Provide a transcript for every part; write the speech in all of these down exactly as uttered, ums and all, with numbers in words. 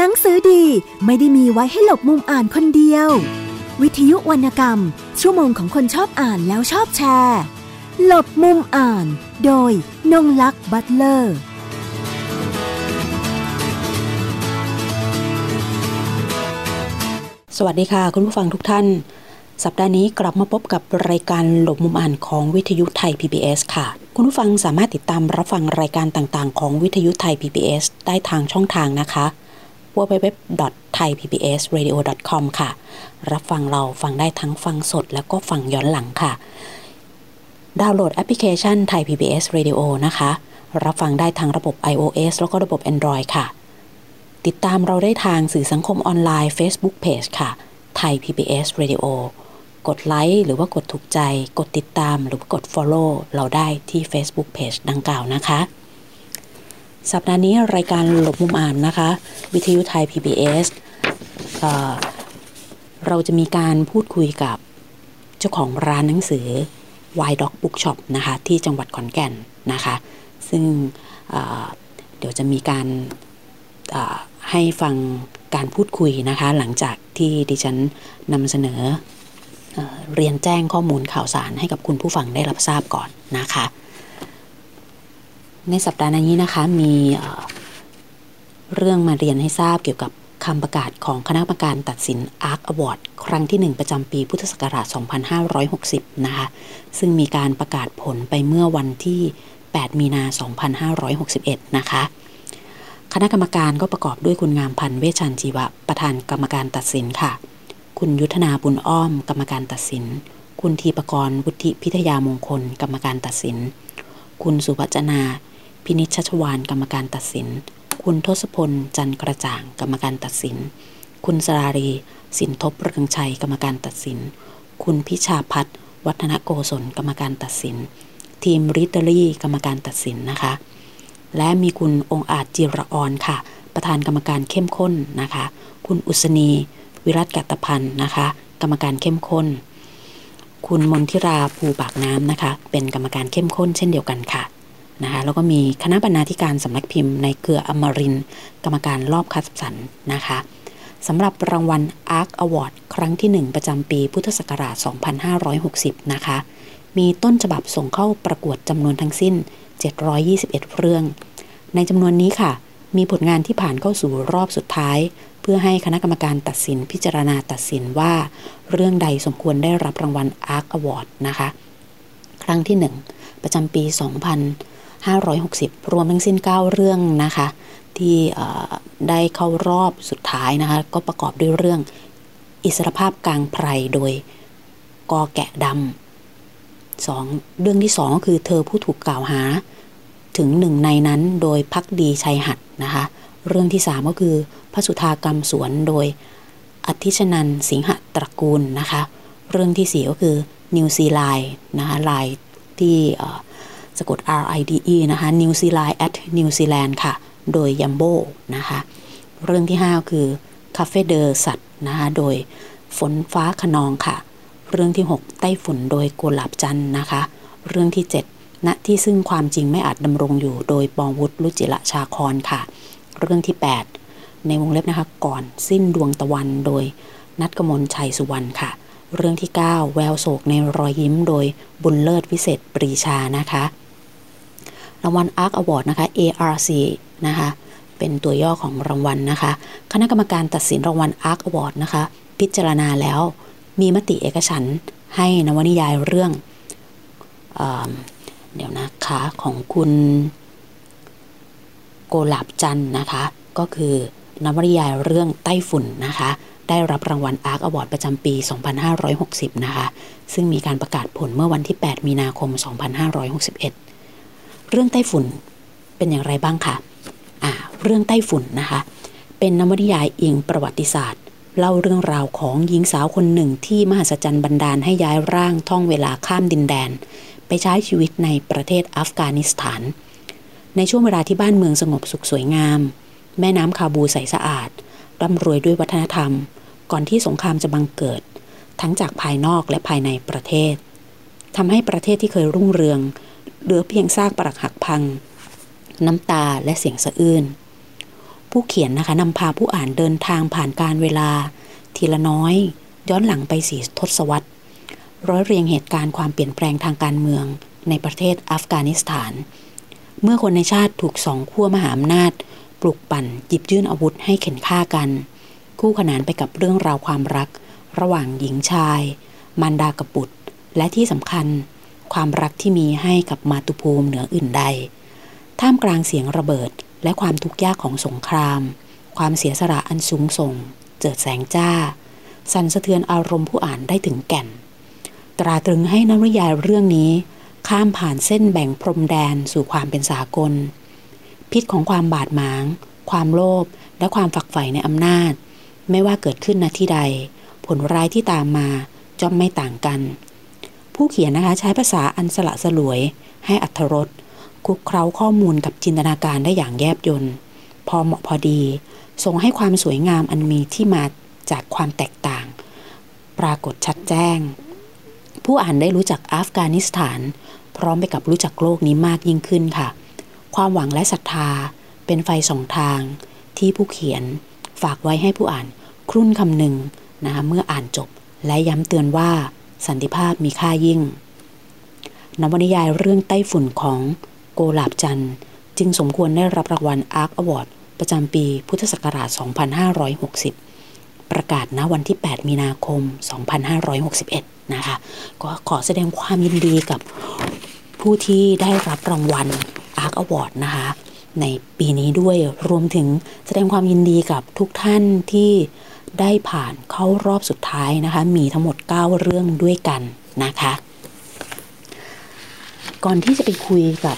หนังสือดีไม่ได้มีไว้ให้หลบมุมอ่านคนเดียววิทยุวรรณกรรมชั่วโมงของคนชอบอ่านแล้วชอบแชร์หลบมุมอ่านโดยนงลักษ์บัตเลอร์สวัสดีค่ะคุณผู้ฟังทุกท่านสัปดาห์นี้กลับมาพบกับรายการหลบมุมอ่านของวิทยุไทย พี บี เอส ค่ะคุณผู้ฟังสามารถติดตามรับฟังรายการต่างๆของวิทยุไทย พี บี เอส ได้ทางช่องทางนะคะ ดับเบิลยู ดับเบิลยู ดับเบิลยู ดอท ไทย พี บี เอส เรดิโอ ดอท คอม ค่ะรับฟังเราฟังได้ทั้งฟังสดแล้วก็ฟังย้อนหลังค่ะดาวน์โหลดแอปพลิเคชัน Thai พี บี เอส Radio นะคะรับฟังได้ทางระบบ ไอ โอ เอส แล้วก็ระบบ Android ค่ะติดตามเราได้ทางสื่อสังคมออนไลน์ Facebook Page ค่ะ Thai พี บี เอส Radio กดไลค์หรือว่ากดถูกใจกดติดตามหรือกด Follow เราได้ที่ Facebook Page ดังกล่าวนะคะสัปดาห์นี้รายการหลบมุมอ่านนะคะวิทยุไทย พี บี เอส เอ่อเราจะมีการพูดคุยกับเจ้าของร้านหนังสือWild Dog Bookshop นะคะที่จังหวัดขอนแก่นนะคะซึ่ง เ, เดี๋ยวจะมีการให้ฟังการพูดคุยนะคะหลังจากที่ดิฉันนำเสนอ เ, อเรียนแจ้งข้อมูลข่าวสารให้กับคุณผู้ฟังได้รับทราบก่อนนะคะในสัปดาห์นี้นะคะมีเรื่องมาเรียนให้ทราบเกี่ยวกับคำประกาศของคณะกรรมการตัดสิน อาร์ ซี Award ครั้งที่หนึ่งประจำปีพุทธศักราชสองพันห้าร้อยหกสิบนะคะซึ่งมีการประกาศผลไปเมื่อวันที่แปดมีนาคมสองพันห้าร้อยหกสิบเอ็ดนะคะคณะกรรมการก็ประกอบด้วยคุณงามพันธ์เวชชันชีวะประธานกรรมการตัดสินค่ะคุณยุทธนาบุญอ้อมกรรมการตัดสินคุณธีปกรณ์วุฒิพิทยามงคลกรรมการตัดสินคุณสุวัจนาพินิชชวานกรรมการตัดสินคุณทศพลจันกระจ่างกรรมการตัดสินคุณสรารีสินทบเรืองชัยกรรมการตัดสินคุณพิชาพัฒน์วัฒนโกศลกรรมการตัดสินทีมริตเตอรี่กรรมการตัดสินนะคะและมีคุณองค์อาจจิรออนค่ะประธานกรรมการเข้มข้นนะคะคุณอุศนีวิรัตกัตตพันธ์นะคะกรรมการเข้มข้นคุณมนทิราภูปากน้ำนะคะเป็นกรรมการเข้มข้นเช่นเดียวกันค่ะนะคะแล้วก็มีคณะบรรณาธิการสำนักพิมพ์ในเครืออมรินทร์กรรมการรอบคัดสรรนะคะสำหรับรางวัล อาร์ ซี Award ครั้งที่หนึ่งประจำปีพุทธศักราชสองพันห้าร้อยหกสิบนะคะมีต้นฉบับส่งเข้าประกวดจำนวนทั้งสิ้นเจ็ดร้อยยี่สิบเอ็ดเรื่องในจำนวนนี้ค่ะมีผลงานที่ผ่านเข้าสู่รอบสุดท้ายเพื่อให้คณะกรรมการตัดสินพิจารณาตัดสินว่าเรื่องใดสมควรได้รับรางวัล อาร์ ซี Award นะคะครั้งที่หนึ่งประจำปีสองพันห้าร้อยหกสิบรวมทั้งสิ้นเก้าเรื่องนะคะที่ได้เข้ารอบสุดท้ายนะคะก็ประกอบด้วยเรื่องอิสรภาพกลางไพรโดยกอแกะดำสองเรื่องที่สองก็คือเธอผู้ถูกกล่าวหาถึงหนึ่งในนั้นโดยภักดีชัยหัตถ์นะคะเรื่องที่สามก็คือพระสุธากรรมสวนโดยอธิชนันท์สิงหตระกูลนะคะเรื่องที่สี่ก็คือนิวซีไลน์นะคะลายที่สะกด อาร์ ไอ ดี อี นะคะนิวซีไลน์แอดนิวซีแลนด์ค่ะโดยยัมโบ้นะคะเรื่องที่ห้าคือคาเฟ่เดอสัตว์นะคะโดยฝนฟ้าขนองค่ะเรื่องที่หกใต้ฝุ่นโดยกุหลาบจันทร์นะคะเรื่องที่เจ็ดณที่ซึ่งความจริงไม่อาจดำรงอยู่โดยปองวุฒิรุจิระชาครค่ะเรื่องที่แปดในวงเล็บนะคะก่อนสิ้นดวงตะวันโดยณัฐกมลชัยสุวรรณค่ะเรื่องที่เก้าแววโศกในรอยยิ้มโดยบุญเลิศวิเศษปรีชานะคะรางวัล อาร์ ซี Award นะคะ เอ อาร์ ซี นะคะเป็นตัวย่อของรางวัล น, นะคะคณะกรรมการตัดสินรางวัล อาร์ ซี Award นะคะพิจารณาแล้วมีมติเอกฉันท์ให้นวนิยายเรื่อง เ, เดี๋ยวนะคะของคุณโกหลาบจันทร์นะคะก็คือนวนิยายเรื่องใต้ฝุ่นนะคะได้รับรางวัล อาร์ ซี Award ประจำปีสองพันห้าร้อยหกสิบนะคะซึ่งมีการประกาศผลเมื่อวันที่แปดมีนาคมสองพันห้าร้อยหกสิบเอ็ดเรื่องไต้ฝุ่นเป็นอย่างไรบ้างคะอ่าเรื่องไต้ฝุ่นนะคะเป็นนวนิยายอิงประวัติศาสตร์เล่าเรื่องราวของหญิงสาวคนหนึ่งที่มหัศจรรย์บันดาลให้ย้ายร่างท่องเวลาข้ามดินแดนไปใช้ชีวิตในประเทศอัฟกานิสถานในช่วงเวลาที่บ้านเมืองสงบสุขสวยงามแม่น้ำคาบูใสสะอาดร่ำรวยด้วยวัฒนธรรมก่อนที่สงครามจะบังเกิดทั้งจากภายนอกและภายในประเทศทำให้ประเทศที่เคยรุ่งเรืองเหลือเพียงซากปรักหักพังน้ำตาและเสียงสะอื้น ผู้เขียนนะคะนำพาผู้อ่านเดินทางผ่านการเวลาทีละน้อยย้อนหลังไปสี่ทศวรรษร้อยเรียงเหตุการณ์ความเปลี่ยนแปลงทางการเมืองในประเทศอัฟกานิสถานเมื่อคนในชาติถูกสองขั้วมหาอำนาจปลุกปั่นหยิบยื่นอาวุธให้เข็นฆ่ากันคู่ขนานไปกับเรื่องราวความรักระหว่างหญิงชายมารดากับบุตรและที่สำคัญความรักที่มีให้กับมาตุภูมิเหนืออื่นใดท่ามกลางเสียงระเบิดและความทุกข์ยากของสงครามความเสียสละอันสูงส่งเจิดแสงจ้าสั่นสะเทือนอารมณ์ผู้อ่านได้ถึงแก่นตราตรึงให้นวนิยายเรื่องนี้ข้ามผ่านเส้นแบ่งพรมแดนสู่ความเป็นสากลพิษของความบาดหมางความโลภและความฝักใฝ่ในอำนาจไม่ว่าเกิดขึ้นณที่ใดผลร้ายที่ตามมาย่อมไม่ต่างกันผู้เขียนนะคะใช้ภาษาอันสละสลวยให้อรรถรสคลุกเคล้าข้อมูลกับจินตนาการได้อย่างแยบยลพอเหมาะพอดีส่งให้ความสวยงามอันมีที่มาจากความแตกต่างปรากฏชัดแจ้งผู้อ่านได้รู้จักอัฟกานิสถานพร้อมไปกับรู้จักโลกนี้มากยิ่งขึ้นค่ะความหวังและศรัทธาเป็นไฟสองทางที่ผู้เขียนฝากไว้ให้ผู้อ่านครุ่นคำนึงนะคะเมื่ออ่านจบและย้ำเตือนว่าสันติภาพมีค่ายิ่งนวนิยายเรื่องไต้ฝุ่นของโกหลาบจันทร์จึงสมควรได้รับรางวัล อาร์ ซี Award ประจำปีพุทธศักราช สองพันห้าร้อยหกสิบ ประกาศณวันที่ แปด มีนาคม สองพันห้าร้อยหกสิบเอ็ด นะคะก็ขอแสดงความยินดีกับผู้ที่ได้รับรางวัล อาร์ ซี Award นะคะในปีนี้ด้วยรวมถึงแสดงความยินดีกับทุกท่านที่ได้ผ่านเข้ารอบสุดท้ายนะคะมีทั้งหมดเก้าเรื่องด้วยกันนะคะก่อนที่จะไปคุยกับ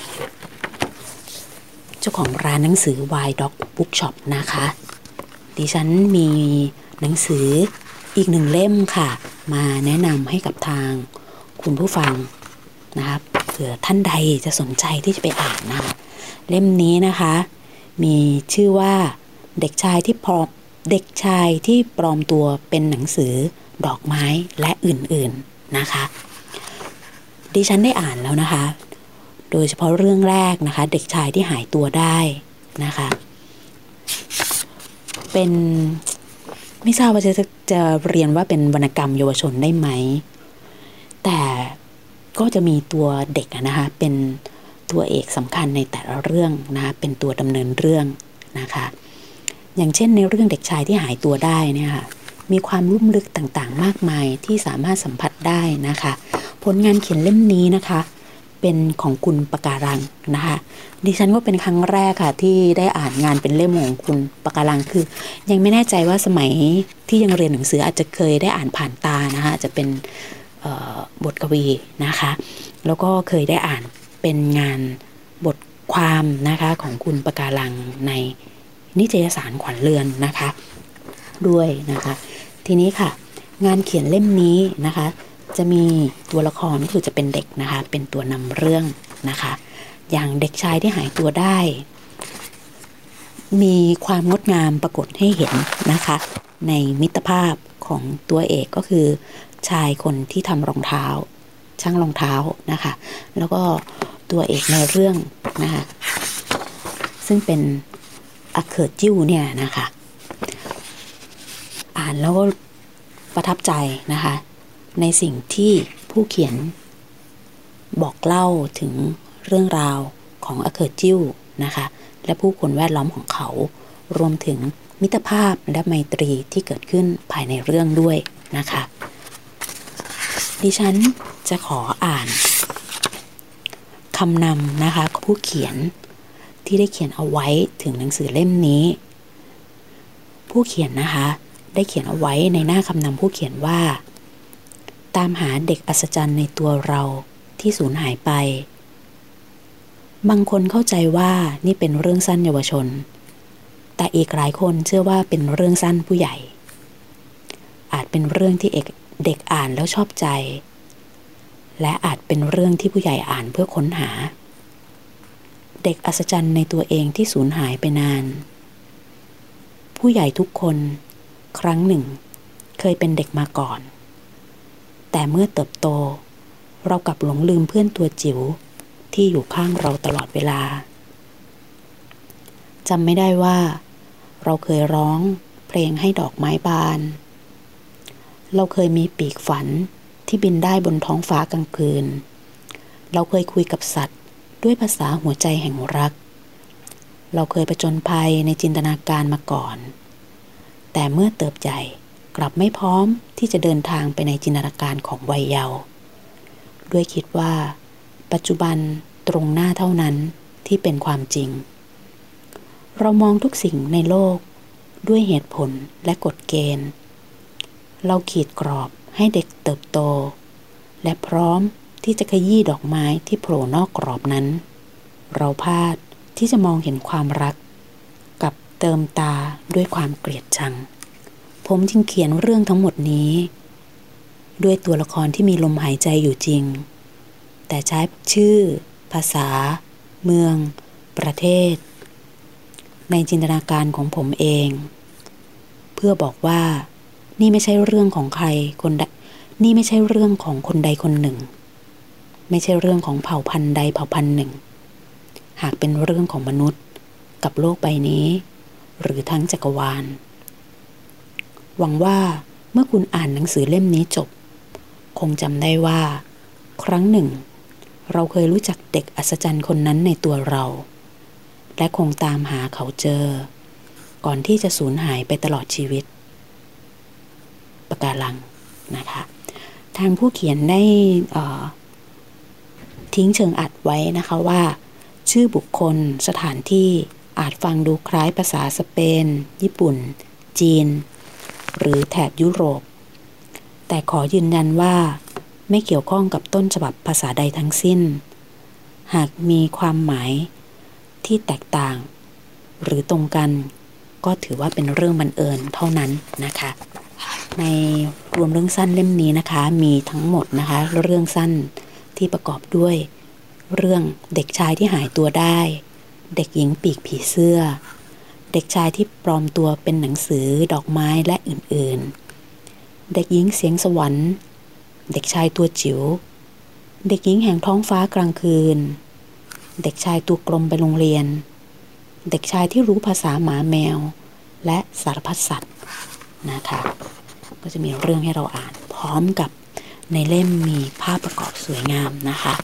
เจ้าของร้านหนังสือ Wild Dog Bookshop นะคะดิฉันมีหนังสืออีกหนึ่งเล่มค่ะมาแนะนำให้กับทางคุณผู้ฟังนะคะเผื่อท่านใดจะสนใจที่จะไปอ่านนะคะเล่มนี้นะคะมีชื่อว่าเด็กชายที่พอเด็กชายที่ปลอมตัวเป็นหนังสือดอกไม้และอื่นๆนะคะดิฉันได้อ่านแล้วนะคะโดยเฉพาะเรื่องแรกนะคะเด็กชายที่หายตัวได้นะคะเป็นไม่ทราบว่าจะจะเรียนว่าเป็นวรรณกรรมเยาวชนได้ไหมแต่ก็จะมีตัวเด็กนะคะเป็นตัวเอกสำคัญในแต่ละเรื่องนะคะเป็นตัวดำเนินเรื่องนะคะอย่างเช่นในเรื่องเด็กชายที่หายตัวได้เนี่ยค่ะมีความลุ่มลึกต่างๆมากมายที่สามารถสัมผัสได้นะคะผลงานเขียนเล่มนี้นะคะเป็นของคุณปการังนะคะดิฉันก็เป็นครั้งแรกค่ะที่ได้อ่านงานเป็นเล่มของคุณปการังคือยังไม่แน่ใจว่าสมัยที่ยังเรียนหนังสืออาจจะเคยได้อ่านผ่านตานะคะจะเป็นบทกวีนะคะแล้วก็เคยได้อ่านเป็นงานบทความนะคะของคุณปการังในนิตยสารขวัญเรือนนะคะด้วยนะคะทีนี้ค่ะงานเขียนเล่มนี้นะคะจะมีตัวละครก็คือจะเป็นเด็กนะคะเป็นตัวนำเรื่องนะคะอย่างเด็กชายที่หายตัวได้มีความงดงามปรากฏให้เห็นนะคะในมิตรภาพของตัวเอกก็คือชายคนที่ทำรองเท้าช่างรองเท้านะคะแล้วก็ตัวเอกในเรื่องนะคะซึ่งเป็นอักเขิดจิ้วเนี่ยนะคะอ่านแล้วก็ประทับใจนะคะในสิ่งที่ผู้เขียนบอกเล่าถึงเรื่องราวของอักเขิดจิ้วนะคะและผู้คนแวดล้อมของเขารวมถึงมิตรภาพและไมตรีที่เกิดขึ้นภายในเรื่องด้วยนะคะดิฉันจะขออ่านคำนำนะคะของผู้เขียนที่ได้เขียนเอาไว้ถึงหนังสือเล่มนี้ผู้เขียนนะคะได้เขียนเอาไว้ในหน้าคำนำผู้เขียนว่าตามหาเด็กอัศจรรย์ในตัวเราที่สูญหายไปบางคนเข้าใจว่านี่เป็นเรื่องสั้นเยาวชนแต่อีกหลายคนเชื่อว่าเป็นเรื่องสั้นผู้ใหญ่อาจเป็นเรื่องที่เด็กอ่านแล้วชอบใจและอาจเป็นเรื่องที่ผู้ใหญ่อ่านเพื่อค้นหาเด็กอัศจรรย์ในตัวเองที่สูญหายไปนานผู้ใหญ่ทุกคนครั้งหนึ่งเคยเป็นเด็กมาก่อนแต่เมื่อเติบโตเรากลับหลงลืมเพื่อนตัวจิ๋วที่อยู่ข้างเราตลอดเวลาจำไม่ได้ว่า เราเคยร้องเพลงให้ดอกไม้บานเราเคยมีปีกฝันที่บินได้บนท้องฟ้ากลางคืนเราเคยคุยกับสัตว์ด้วยภาษาหัวใจแห่งรักเราเคยผจญภัยในจินตนาการมาก่อนแต่เมื่อเติบใหญ่กลับไม่พร้อมที่จะเดินทางไปในจินตนาการของวัยเยาว์ด้วยคิดว่าปัจจุบันตรงหน้าเท่านั้นที่เป็นความจริงเรามองทุกสิ่งในโลกด้วยเหตุผลและกฎเกณฑ์เราขีดกรอบให้เด็กเติบโตและพร้อมที่จะขยี้ดอกไม้ที่โผล่นอกกรอบนั้นเราพลาดที่จะมองเห็นความรักกับเติมตาด้วยความเกลียดชังผมจึงเขียนเรื่องทั้งหมดนี้ด้วยตัวละครที่มีลมหายใจอยู่จริงแต่ใช้ชื่อภาษาเมืองประเทศในจินตนาการของผมเองเพื่อบอกว่านี่ไม่ใช่เรื่องของใครคนใดนี่ไม่ใช่เรื่องของคนใดคนหนึ่งไม่ใช่เรื่องของเผ่าพันธุ์ใดเผ่าพันธุ์หนึ่งหากเป็นเรื่องของมนุษย์กับโลกใบนี้หรือทั้งจักรวาลหวังว่าเมื่อคุณอ่านหนังสือเล่มนี้จบคงจำได้ว่าครั้งหนึ่งเราเคยรู้จักเด็กอัศจรรย์คนนั้นในตัวเราและคงตามหาเขาเจอก่อนที่จะสูญหายไปตลอดชีวิตปะการังนะคะทางผู้เขียนได้ทิ้งเชิงอัดไว้นะคะว่าชื่อบุคคลสถานที่อาจฟังดูคล้ายภาษาสเปนญี่ปุ่นจีนหรือแถบยุโรปแต่ขอยืนยันว่าไม่เกี่ยวข้องกับต้นฉบับภาษาใดทั้งสิ้นหากมีความหมายที่แตกต่างหรือตรงกันก็ถือว่าเป็นเรื่องบังเอิญเท่านั้นนะคะในรวมเรื่องสั้นเล่มนี้นะคะมีทั้งหมดนะคะเรื่องสั้นที่ประกอบด้วยเรื่องเด็กชายที่หายตัวได้เด็กหญิงปีกผีเสื้อเด็กชายที่ปลอมตัวเป็นหนังสือดอกไม้และอื่นๆเด็กหญิงเสียงสวรรค์เด็กชายตัวจิ๋วเด็กหญิงแห่งท้องฟ้ากลางคืนเด็กชายตัวกลมไปโรงเรียนเด็กชายที่รู้ภาษาหมาแมวและสารพัดสัตว์นะคะก็จะมีเรื่องให้เราอ่านพร้อมกับในเล่มมีภาพประกอบสวยงามนะคะ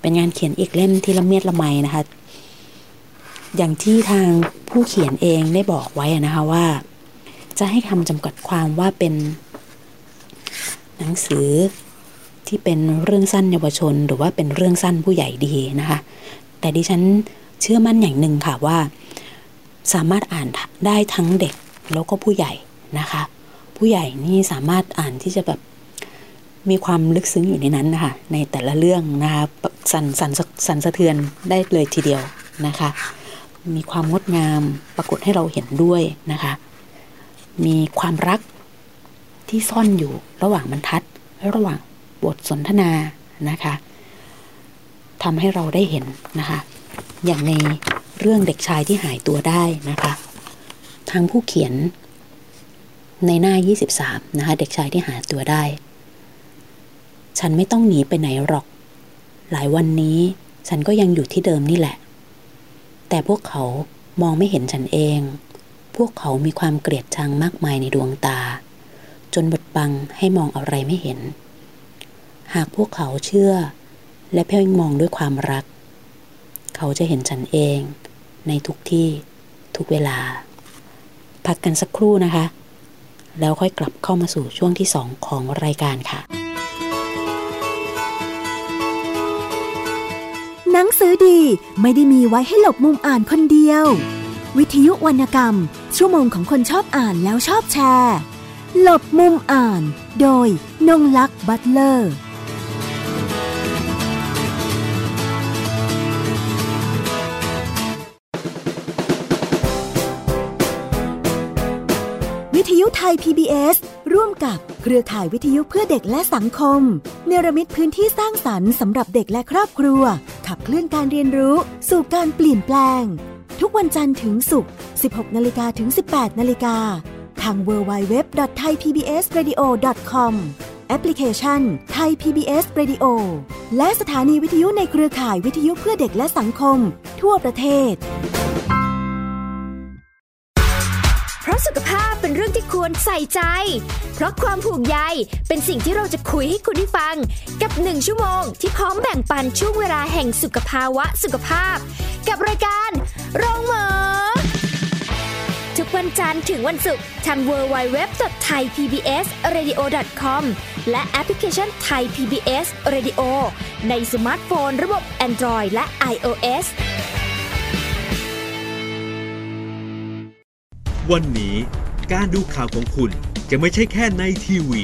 เป็นงานเขียนอีกเล่มที่ละเมียดละไมนะคะอย่างที่ทางผู้เขียนเองได้บอกไว้นะคะว่าจะให้คำจำกัดความว่าเป็นหนังสือที่เป็นเรื่องสั้นเยาวชนหรือว่าเป็นเรื่องสั้นผู้ใหญ่ดีนะคะแต่ดิฉันเชื่อมั่นอย่างหนึ่งค่ะว่าสามารถอ่านได้ทั้งเด็กแล้วก็ผู้ใหญ่นะคะผู้ใหญ่นี่สามารถอ่านที่จะแบบมีความลึกซึ้งอยู่ในนั้นนะคะในแต่ละเรื่องนะคะสั่นสั่นสั่นสะเทือนได้เลยทีเดียวนะคะมีความงดงามปรากฏให้เราเห็นด้วยนะคะมีความรักที่ซ่อนอยู่ระหว่างบรรทัดระหว่างบทสนทนานะคะทำให้เราได้เห็นนะคะอย่างในเรื่องเด็กชายที่หายตัวได้นะคะทางผู้เขียนในหน้ายี่สิบสามนะคะเด็กชายที่หายตัวได้ฉันไม่ต้องหนีไปไหนหรอกหลายวันนี้ฉันก็ยังอยู่ที่เดิมนี่แหละแต่พวกเขามองไม่เห็นฉันเองพวกเขามีความเกลียดชังมากมายในดวงตาจนบดบังให้มองอะไรไม่เห็นหากพวกเขาเชื่อและเพ่งมองด้วยความรักเขาจะเห็นฉันเองในทุกที่ทุกเวลาพักกันสักครู่นะคะแล้วค่อยกลับเข้ามาสู่ช่วงที่สองของรายการค่ะหนังสือดีไม่ได้มีไว้ให้หลบมุมอ่านคนเดียววิทยุวรรณกรรมชั่วโมงของคนชอบอ่านแล้วชอบแชร์หลบมุมอ่านโดยนงลักษ์บัตเลอร์วิทยุไทย พี บี เอส ร่วมกับเครือข่ายวิทยุเพื่อเด็กและสังคมเนรมิตพื้นที่สร้างสรรค์สำหรับเด็กและครอบครัวขับเคลื่อนการเรียนรู้สู่การเปลี่ยนแปลงทุกวันจันทร์ถึงศุกร์ สิบหกนาฬิกา น.ถึง สิบแปดนาฬิกา น.ทาง ดับเบิลยู ดับเบิลยู ดับเบิลยู ดอท ไทย พี บี เอส เรดิโอ ดอท คอม แอปพลิเคชัน Thai พี บี เอส Radio และสถานีวิทยุในเครือข่ายวิทยุเพื่อเด็กและสังคมทั่วประเทศ เพราะสุขภาพเป็นเรื่องที่ควรใส่ใจเพราะความผูกใยเป็นสิ่งที่เราจะคุยให้คุณได้ฟังกับหนึ่งชั่วโมงที่พร้อมแบ่งปันช่วงเวลาแห่งสุขภาวะสุขภาพกับรายการโรงหมอทุกวันจันทร์ถึงวันศุกร์ทาง ดับเบิลยู ดับเบิลยู ดับเบิลยู ดอท ไทย พี บี เอส เรดิโอ ดอท คอม และแอปพลิเคชัน Thai พี บี เอส Radio ในสมาร์ทโฟนระบบ Android และ iOS วันนี้การดูข่าวของคุณจะไม่ใช่แค่ในทีวี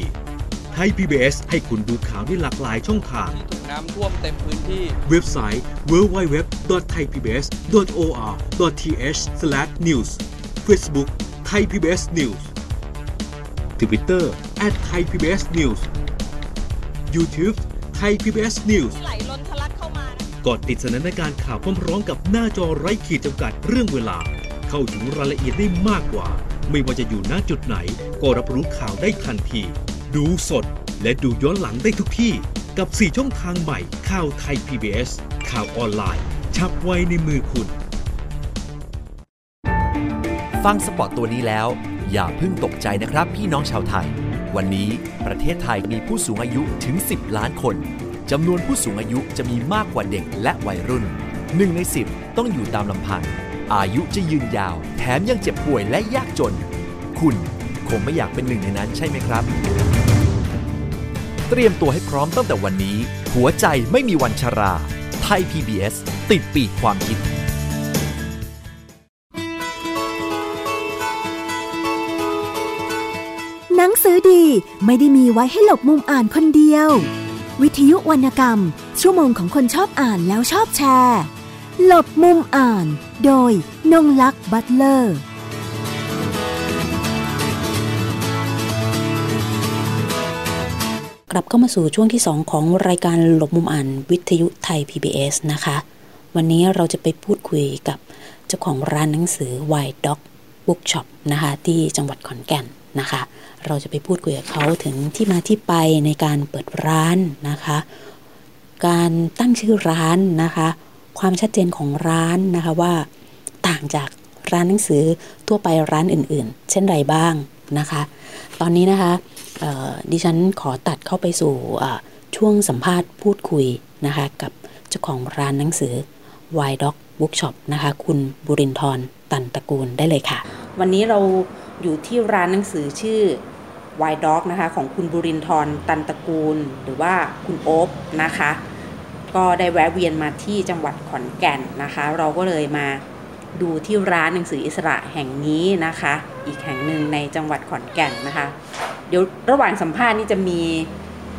ไทย พี บี เอส ให้คุณดูข่าวได้หลากหลายช่องทางถูกน้ำท่วมเต็มพื้นที่เว็บไซต์ ดับเบิลยู ดับเบิลยู ดับเบิลยู ดอท ไทย พี บี เอส ดอท โอ อาร์ ดอท ที เอช สแลช นิวส์ Facebook Thai พี บี เอส News Twitter แอท ไทย พี บี เอส นิวส์ YouTube Thai พี บี เอส News ไหลล้นทะลักเข้ามากดติดสนันในการข่าวพร้อมร้องกับหน้าจอไร้ขีดจำกัดเรื่องเวลาเข้าถึงรายละเอียดได้มากกว่าไม่ว่าจะอยู่ณจุดไหนก็รับรู้ข่าวได้ทันทีดูสดและดูย้อนหลังได้ทุกที่กับสี่ช่องทางใหม่ข่าวไทย พี บี เอส ข่าวออนไลน์ฉับไวในมือคุณฟังสปอตตัวนี้แล้วอย่าเพิ่งตกใจนะครับพี่น้องชาวไทยวันนี้ประเทศไทยมีผู้สูงอายุถึงสิบล้านคนจำนวนผู้สูงอายุจะมีมากกว่าเด็กและวัยรุ่นหนึ่งในสิบต้องอยู่ตามลำพังอายุจะยืนยาวแถมยังเจ็บป่วยและยากจนคุณคงไม่อยากเป็นหนึ่งในนั้นใช่ไหมครับเตรียมตัวให้พร้อมตั้งแต่วันนี้หัวใจไม่มีวันชราไทย พี บี เอส ติดปีกความคิดหนังสือดีไม่ได้มีไว้ให้หลบมุมอ่านคนเดียววิทยุวรรณกรรมชั่วโมงของคนชอบอ่านแล้วชอบแชร์หลบมุมอ่านโดยนงลักษ์บัตเลอร์กลับเข้ามาสู่ช่วงที่สองของรายการหลบมุมอ่านวิทยุไทย พี บี เอส นะคะวันนี้เราจะไปพูดคุยกับเจ้าของร้านหนังสือ Wild Dog Bookshop นะคะที่จังหวัดขอนแก่นนะคะเราจะไปพูดคุยกับเขาถึงที่มาที่ไปในการเปิดร้านนะคะการตั้งชื่อร้านนะคะความชัดเจนของร้านนะคะว่าต่างจากร้านหนังสือทั่วไปร้านอื่นๆเช่นไรบ้างนะคะตอนนี้นะคะดิฉันขอตัดเข้าไปสู่ช่วงสัมภาษณ์พูดคุยนะคะกับเจ้าของร้านหนังสือ Wild Dog Bookshop นะคะคุณบุรินทร์ตันตระกูลได้เลยค่ะวันนี้เราอยู่ที่ร้านหนังสือชื่อ Wild Dog นะคะของคุณบุรินทร์ตันตระกูลหรือว่าคุณโอ๊บนะคะก็ได้แวะเวียนมาที่จังหวัดขอนแก่นนะคะเราก็เลยมาดูที่ร้านหนังสืออิสระแห่งนี้นะคะอีกแห่งหนึ่งในจังหวัดขอนแก่นนะคะเดี๋ยวระหว่างสัมภาษณ์นี่จะมี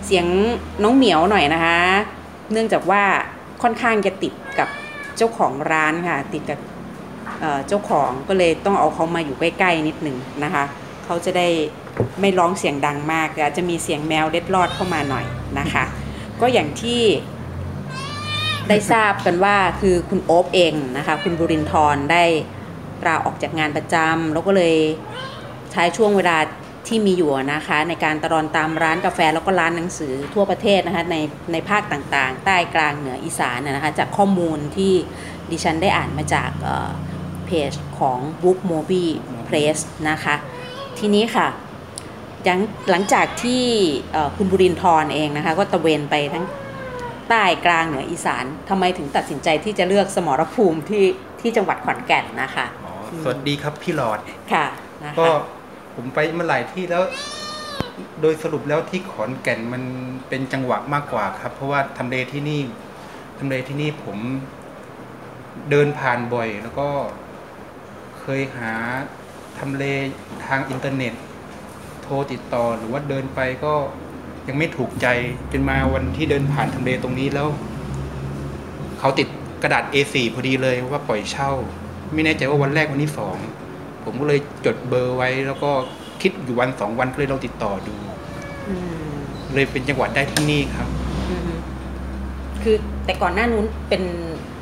เสียงน้องเหมียวหน่อยนะคะเนื่องจากว่าค่อนข้างจะติดกับเจ้าของร้านค่ะติดกับเจ้าของก็เลยต้องเอาเขามาอยู่ใกล้ๆนิดหนึ่งนะคะเขาจะได้ไม่ร้องเสียงดังมากอาจจะมีเสียงแมวเล็ดลอดเข้ามาหน่อยนะคะก็อย่างที่ได้ทราบกันว่าคือคุณโอ๊บเองนะคะคุณบุรินทร์ได้ลาออกจากงานประจำแล้วก็เลยใช้ช่วงเวลาที่มีอยู่นะคะในการตะลอนตามร้านกาแฟแล้วก็ร้านหนังสือทั่วประเทศนะคะในในภาคต่างๆใต้กลางเหนืออีสานนะคะจากข้อมูลที่ดิฉันได้อ่านมาจากเพจของ Book Moby Press นะคะทีนี้ค่ะหลังจากที่คุณบุรินทร์เองนะคะก็ตะเวนไปทั้งใต้กลางเหนืออีสานทำไมถึงตัดสินใจที่จะเลือกสมรภูมิที่ที่จังหวัดขอนแก่นนะคะอ๋อสวัสดีครับพี่หลอดค่ะนะคะก็ผมไปมาหลายที่แล้วโดยสรุปแล้วที่ขอนแก่นมันเป็นจังหวะมากกว่าครับเพราะว่าทำเลที่นี่ทำเลที่นี่ผมเดินผ่านบ่อยแล้วก็เคยหาทำเลทางอินเทอร์เน็ตโทรติดต่อหรือว่าเดินไปก็ยังไม่ถูกใจจนมาวันที่เดินผ่านทำเลตรงนี้แล้วเขาติดกระดาษ เอ โฟร์ พอดีเลยว่าปล่อยเช่าไม่แน่ใจว่าวันแรกวันที่สองผมก็เลยจดเบอร์ไว้แล้วก็คิดอยู่วันสองวันก็เลยลองติดต่อดูเลยเป็นจังหวัดได้ที่นี่ครับคือแต่ก่อนหน้านู้นเป็น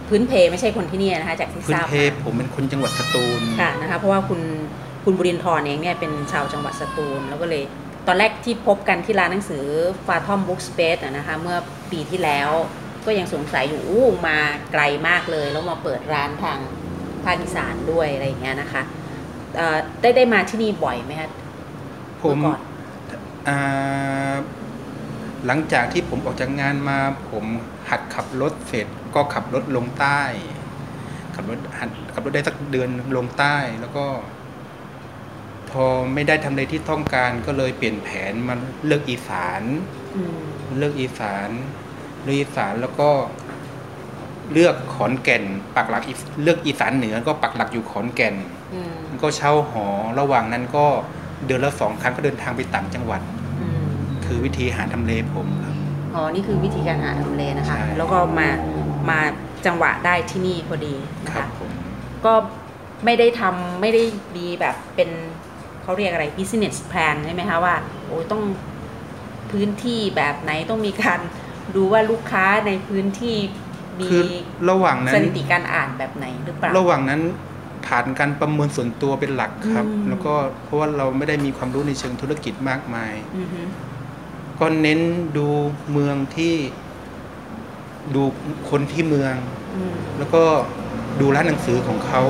พื้นเพไม่ใช่คนที่นี่นะคะจากที่ทราบพื้นเพผมเป็นคนจังหวัดสตูลค่ะนะคะเพราะว่าคุณคุณบุรินทร์เองเนี่ยเป็นชาวจังหวัดสตูลแล้วก็เลยตอนแรกที่พบกันที่ร้านหนังสือ Fathom Book Space อ่ะนะคะเมื่อปีที่แล้วก็ยังสงสัยอยู่อู้มาไกลมากเลยแล้วมาเปิดร้านทางภาคอีสานด้วยอะไรอย่างเงี้ยนะคะ ได้ได้มาที่นี่บ่อยไหมครับผมหลังจากที่ผมออกจากงานมาผมหัดขับรถเสร็จก็ขับรถลงใต้ขับรถหัดขับรถได้สักเดือนลงใต้แล้วก็พอไม่ได้ทำอะไรที่ต้องการก็เลยเปลี่ยนแผนมาเลือกอีสานเลือกอีสานเลือกอีสานแล้วก็เลือกขอนแก่นปักหลักเลือกอีสานเหนือก็ปักหลักอยู่ขอนแก่นก็เช่าหอระหว่างนั้นก็เดือนละสองครั้งก็เดินทางไปต่างจังหวัดคือวิธีหาทำเลผมครับอ๋อนี่คือวิธีการหาทำเลนะคะแล้วก็มามาจังหวะได้ที่นี่พอดีนะคะก็ไม่ได้ทำไม่ได้มีแบบเป็นเขาเรียกอะไร business plan ใช่ไหมคะว่าโอ้ต้องพื้นที่แบบไหนต้องมีการดูว่าลูกค้าในพื้นที่มีระหว่างนั้นสถิติการอ่านแบบไหนหรือเปล่าระหว่างนั้นผ่านการประเมินส่วนตัวเป็นหลักครับแล้วก็เพราะว่าเราไม่ได้มีความรู้ในเชิงธุรกิจมากมายก็เน้นดูเมืองที่ดูคนที่เมืองแล้วก็ดูร้านหนังสือของเขา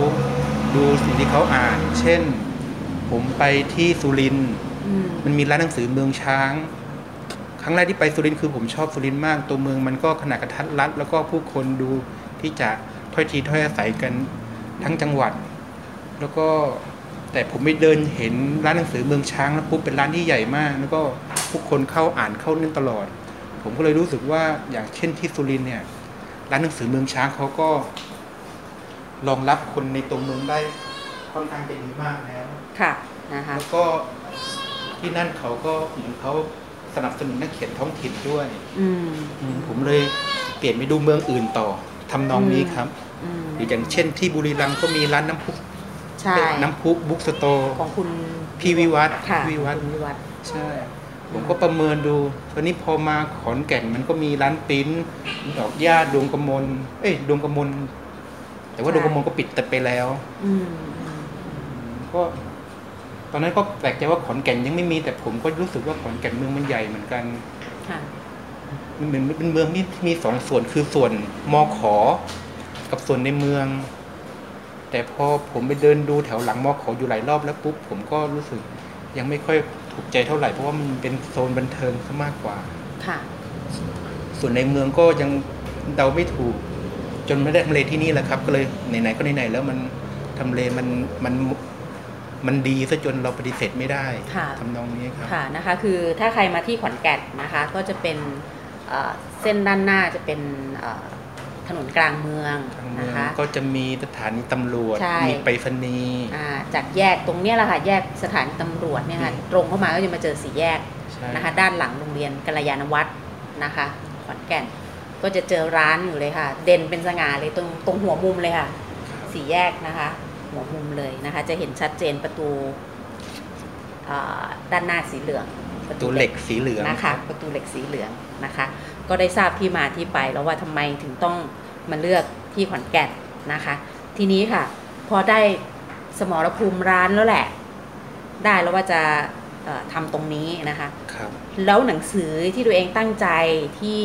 ดูสิ่งที่เขาอ่านเช่นผมไปที่สุรินทร์มันมีร้านหนังสือเมืองช้างครั้งแรกที่ไปสุรินทร์คือผมชอบสุรินทร์มากตัวเมืองมันก็ขนาดกระทัดรัดแล้วก็ผู้คนดูที่จะถ้อยทีถ้อยอาศัยกันทั้งจังหวัดแล้วก็แต่ผมไปเดินเห็นร้านหนังสือเมืองช้างแล้วปุ๊บเป็นร้านที่ใหญ่มากแล้วก็ผู้คนเข้าอ่านเข้านั่นตลอดผมก็เลยรู้สึกว่าอย่างเช่นที่สุรินทร์เนี่ยร้านหนังสือเมืองช้างเขาก็รองรับคนในตัวเมืองได้ค่อนข้างเป็นมากแล้วค่ะนะคะแล้วก็ที่นั่นเขาก็เหมือนเขาสนับสนุนนักเขียนท้องถิ่นด้วยอืมผมเลยเปลี่ยนไปดูเมืองอื่นต่อทำนองนี้ครับอย่างเช่นที่บุรีรัมย์ก็มีร้านน้ำพุน้ำพุบุ๊กสโตร์ของคุณพี่วิวัฒน์วิวัฒน์ใช่ผมก็ประเมินดูตอนนี้พอมาขอนแก่นมันก็มีร้านปิ้นดอกหญ้าดวงกมลเอ้ยดวงกมลแต่ว่าดวงกมลก็ปิดแต่ไปแล้วก็ตอนนั้นก็แปลกใจว่าขอนแก่นยังไม่มีแต่ผมก็รู้สึกว่าขอนแก่นเมืองมันใหญ่เหมือนกันมันเป็นเมืองที่มีสองส่วนคือส่วนมข.กับส่วนในเมืองแต่พอผมไปเดินดูแถวหลังมข.อยู่หลายรอบแล้วปุ๊บผมก็รู้สึกยังไม่ค่อยถูกใจเท่าไหร่เพราะว่ามันเป็นโซนบันเทิงซะมากกว่าค่ะส่วนในเมืองก็ยังเดาไม่ถูกจนไม่ได้ทำเลที่นี่แหละครับก็เลยไหนๆก็ไหนๆแล้วมันทำเลมันมันมันดีซะจนเราปฏิเสธไม่ได้ทำนองนี้ครับค่ะนะคะคือถ้าใครมาที่ขอนแก่นนะคะก็จะเป็นเส้นด้านหน้าจะเป็นถนนกลางเมืองนะคะก็จะมีสถานีตำรวจมีไปรษณีย์จากแยกตรงนี้แหละค่ะแยกสถานีตำรวจเนี่ยค่ะตรงเข้ามาก็จะมาเจอสี่แยกนะคะด้านหลังโรงเรียนกัลยาณวัฒน์นะคะขอนแก่นก็จะเจอร้านอยู่เลยค่ะเด่นเป็นสง่าเลยตรงตรงหัวมุมเลยค่ะสี่แยกนะคะหัวมุมเลยนะคะจะเห็นชัดเจนประตูด้านหน้าสีเหลืองประตูเหล็กสีเหลืองนะคะประตูเหล็กสีเหลืองนะคะก็ได้ทราบที่มาที่ไปแล้วว่าทำไมถึงต้องมาเลือกที่ขอนแก่นนะคะทีนี้ค่ะพอได้สมรภูมิร้านแล้วแหละได้แล้วว่าจะทำตรงนี้นะคะครับแล้วหนังสือที่ตัวเองตั้งใจที่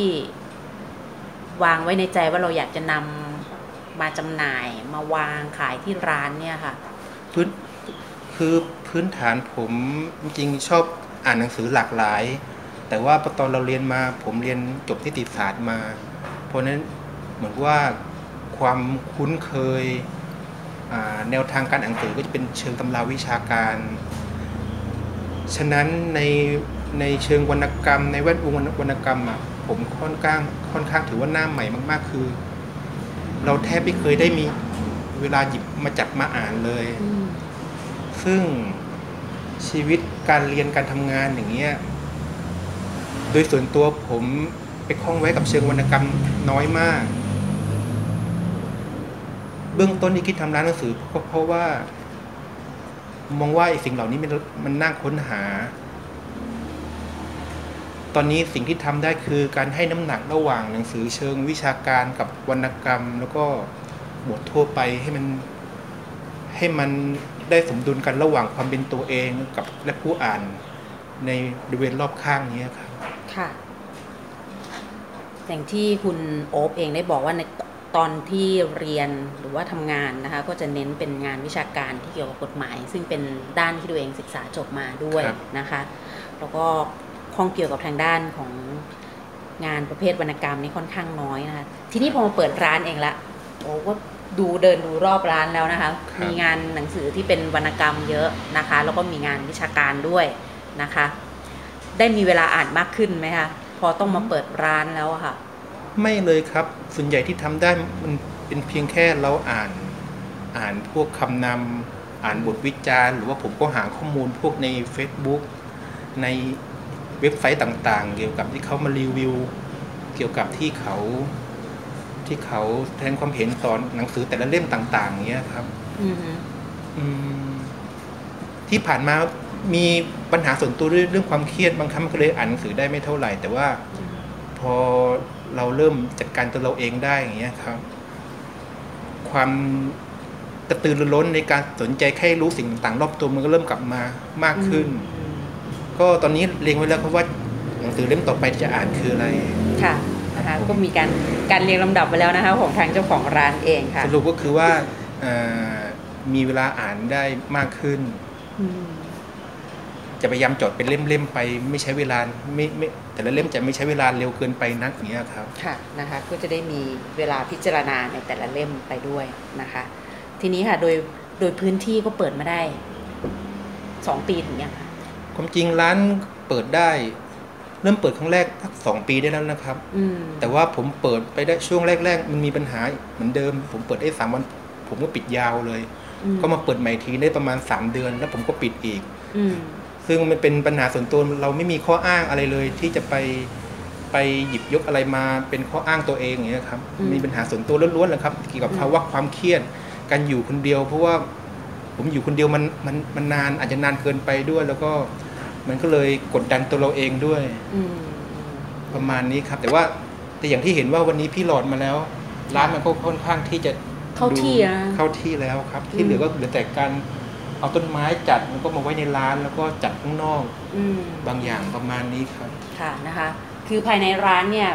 วางไว้ในใจว่าเราอยากจะนำมาจำหน่ายมาวางขายที่ร้านเนี่ยค่ะพื้นคือพื้นฐานผมจริงชอบอ่านหนังสือหลากหลายแต่ว่าตอนเราเรียนมาผมเรียนจบนิติศาสตร์มาเพราะนั้นเหมือนว่าความคุ้นเคยแนวทางการอ่านหนังสือก็จะเป็นเชิงตำราวิชาการฉะนั้นในในเชิงวรรณกรรมในแวดวงวรรณกรรมอ่ะผมค่อนข้างค่อนข้างถือว่าหน้าใหม่มากๆคือเราแทบไม่เคยได้มีเวลาหยิบมาจับมาอ่านเลยซึ่งชีวิตการเรียนการทำงานอย่างเงี้ยโดยส่วนตัวผมไปคล้องไว้กับเชิงวรรณกรรมน้อยมากเบื้องต้นที่คิดทำร้านหนังสือก็เพราะว่ามองว่าไอ้สิ่งเหล่านี้มันมันน่าค้นหาตอนนี้สิ่งที่ทำได้คือการให้น้ำหนักระหว่างหนังสือเชิงวิชาการกับวรรณกรรมแล้วก็บททั่วไปให้มันให้มันได้สมดุลกันระหว่างความเป็นตัวเองกับและผู้อ่านในบริเวณรอบข้างนี้ครับค่ะอย่างที่คุณโอ๊บเองได้บอกว่าใน ตอนที่เรียนหรือว่าทำงานนะคะก็จะเน้นเป็นงานวิชาการที่เกี่ยวกับกฎหมายซึ่งเป็นด้านที่ตัวเองศึกษาจบมาด้วยนะคะแล้วก็ข้องเกี่ยวกับทางด้านของงานประเภทวรรณกรรมนี่ค่อนข้างน้อยนะคะทีนี้พอมาเปิดร้านเองละโอ้ก็ดูเดินดูรอบร้านแล้วนะคะมีงานหนังสือที่เป็นวรรณกรรมเยอะนะคะแล้วก็มีงานวิชาการด้วยนะคะได้มีเวลาอ่านมากขึ้นไหมคะพอต้องมาเปิดร้านแล้วค่ะไม่เลยครับส่วนใหญ่ที่ทำได้มันเป็นเพียงแค่เราอ่านอ่านพวกคำนำอ่านบทวิจารณ์หรือว่าผมก็หาข้อมูลพวกใน Facebook ในเว็บไซต์ต่างๆเกี่ยวกับที่เขามารีวิวเกี่ยวกับที่เขาที่เขาแสดงความเห็นต่อหนังสือแต่ละเล่มต่างๆเงี้ยครับที่ผ่านมามีปัญหาส่วนตัวเรื่องความเครียดบางครั้งก็เลยอ่านหนังสือได้ไม่เท่าไหร่แต่ว่าพอเราเริ่มจัดการตัวเราเองได้อย่างเงี้ยครับความกระตือรือร้นในการสนใจใคร่รู้สิ่งต่างๆรอบตัวมันก็เริ่มกลับมามากขึ้นก็ตอนนี้เล็งไว้แล้วครับว่าหนังสือเล่มต่อไปจะอ่านคืออะไรค่ะนะคะก็มีการการเรียงลำดับไปแล้วนะคะของทางเจ้าของร้านเองค่ะสรุปก็คือว่ามีเวลาอ่านได้มากขึ้นจะพยายามจดเป็นเล่มๆไปไม่ใช้เวลาไม่ไม่แต่ละเล่มจะไม่ใช้เวลาเร็วเกินไปนักอย่างเงี้ยครับค่ะนะคะก็จะได้มีเวลาพิจารณาในแต่ละเล่มไปด้วยนะคะทีนี้ค่ะโดยโดยพื้นที่ก็เปิดมาได้สองปีถึงยังความจริงร้านเปิดได้เริ่มเปิดครั้งแรกสักสองปีได้แล้วนะครับแต่ว่าผมเปิดไปได้ช่วงแรกๆมันมีปัญหาเหมือนเดิมผมเปิดได้สามวันผมก็ปิดยาวเลยก็มาเปิดใหม่ทีได้ประมาณสามเดือนแล้วผมก็ปิดอีกซึ่งมันเป็นปัญหาส่วนตัวเราไม่มีข้ออ้างอะไรเลยที่จะไปไปหยิบยกอะไรมาเป็นข้ออ้างตัวเองอย่างเงี้ยครับมีปัญหาส่วนตัวล้วนๆเลยครับเกี่ยวกับภาวะความเครียดการอยู่คนเดียวเพราะว่าผมอยู่คนเดียวมันมันมันนานอาจจะนานเกินไปด้วยแล้วก็มันก็เลยกดดันตัวเราเองด้วยประมาณนี้ครับแต่ว่าแต่อย่างที่เห็นว่าวันนี้พี่หลอดมาแล้วร้านมันก็ค่อนข้างที่จะเข้าที่เข้าที่แล้วครับที่เหลือก็เหลือแต่การเอาต้นไม้จัดมันก็มาไว้ในร้านแล้วก็จัดข้างนอกบางอย่างประมาณนี้ครับค่ะนะคะคือภายในร้านเนี่ย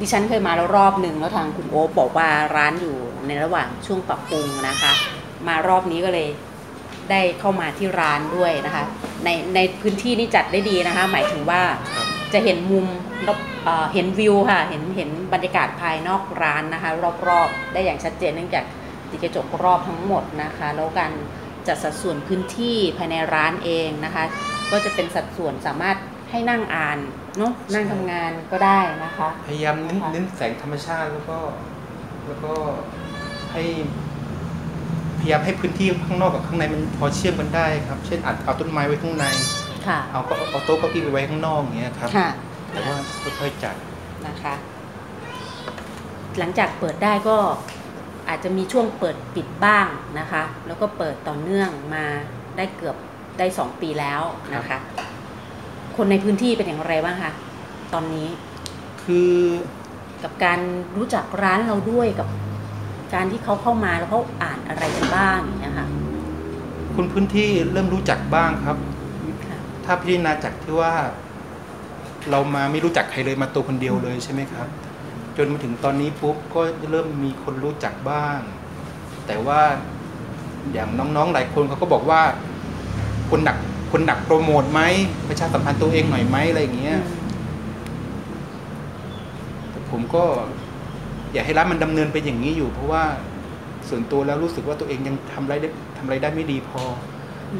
ดิฉันเคยมาแล้วรอบหนึ่งแล้วทางคุณโอ๊บบอกว่าร้านอยู่ในระหว่างช่วงปรับปรุงนะคะมารอบนี้ก็เลยได้เข้ามาที่ร้านด้วยนะคะในในพื้นที่นี่จัดได้ดีนะคะหมายถึงว่าจะเห็นมุมเห็นวิวค่ะเห็นเห็นบรรยากาศภายนอกร้านนะคะรอบๆได้อย่างชัดเจนเนื่องจากติดกระจกรอบทั้งหมดนะคะแล้วกันจัดสัดส่วนพื้นที่ภายในร้านเองนะคะก็จะเป็นสัดส่วนสามารถให้นั่งอ่านเนาะนั่งทำงานก็ได้นะคะพยายามเน้นแสงธรรมชาติแล้วก็แล้วก็ให้พยายามให้พื้นที่ข้างนอกกับข้างในมันพอเชื่อมกันได้ครับเช่นอาจเอาต้นไม้ไว้ข้างในเอาเอาโต๊ะเก้าอี้ไปไว้ข้างนอกอย่างเงี้ยครับแต่ว่าค่อยๆจัดนะคะหลังจากเปิดได้ก็อาจจะมีช่วงเปิดปิดบ้างนะคะแล้วก็เปิดต่อเนื่องมาได้เกือบได้สองปีแล้วนะคะคนในพื้นที่เป็นอย่างไรบ้างคะตอนนี้คือกับการรู้จักร้านเราด้วยกับการที่เขาเข้ามาแล้วเขาอ่านอะไรกันบ้างอย่างเงี้ยค่ะคนพื้นที่เริ่มรู้จักบ้างครับถ้าพิจารณาจากที่ว่าเรามาไม่รู้จักใครเลยมาตัวคนเดียวเลยใช่ไหมครับจนมาถึงตอนนี้ปุ๊บก็เริ่มมีคนรู้จักบ้างแต่ว่าอย่างน้องๆหลายคนเขาก็บอกว่าคนหนักคนหนักโปรโมทไหมประชาสัมพันธ์ตัวเองหน่อยไหมอะไรอย่างเงี้ยผมก็อยากให้ร้านมันดำเนินไปอย่างนี้อยู่เพราะว่าส่วนตัวแล้วรู้สึกว่าตัวเองยังทำอะไรได้ทำอะไรได้ไม่ดีพอ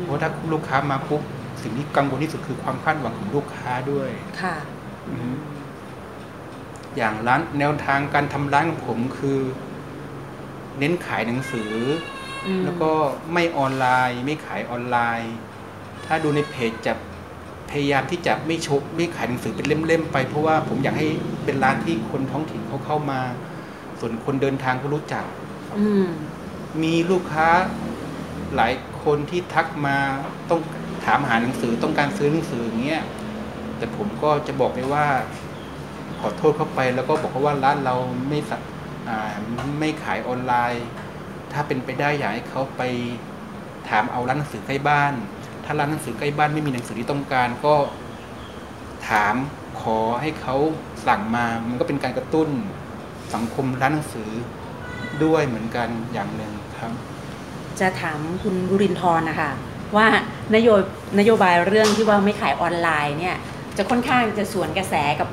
เพราะถ้าลูกค้ามาปุ๊บสิ่งที่กังวลที่สุดคือความคาดหวังของลูกค้าด้วยค่ะอย่างร้านแนวทางการทำร้านของผมคือเน้นขายหนังสือแล้วก็ไม่ออนไลน์ไม่ขายออนไลน์ถ้าดูในเพจจะพยายามที่จะไม่ชกไม่ขายหนังสือเป็นเล่มๆไปเพราะว่าผมอยากให้เป็นร้านที่คนท้องถิ่นเขาเข้ามาส่วนคนเดินทางก็รู้จักมีลูกค้าหลายคนที่ทักมาต้องถามหาหนังสือต้องการซื้อหนังสืออย่างเงี้ยแต่ผมก็จะบอกไปว่าขอโทษเข้าไปแล้วก็บอกเขาว่าร้านเราไม่ไม่ขายออนไลน์ถ้าเป็นไปได้อยากให้เขาไปถามเอาร้านหนังสือใกล้บ้านถ้าร้านหนังสือใกล้บ้านไม่มีหนังสือที่ต้องการก็ถามขอให้เขาสั่งมามันก็เป็นการกระตุ้นสังคมร้านหนังสือ ด้วยเหมือนกันอย่างหนึ่งครับจะถามคุณบุรินทร์นะคะว่านโยนโยบายเรื่องที่ว่าไม่ขายออนไลน์เนี่ยจะค่อนข้างจะสวนกระแสกับ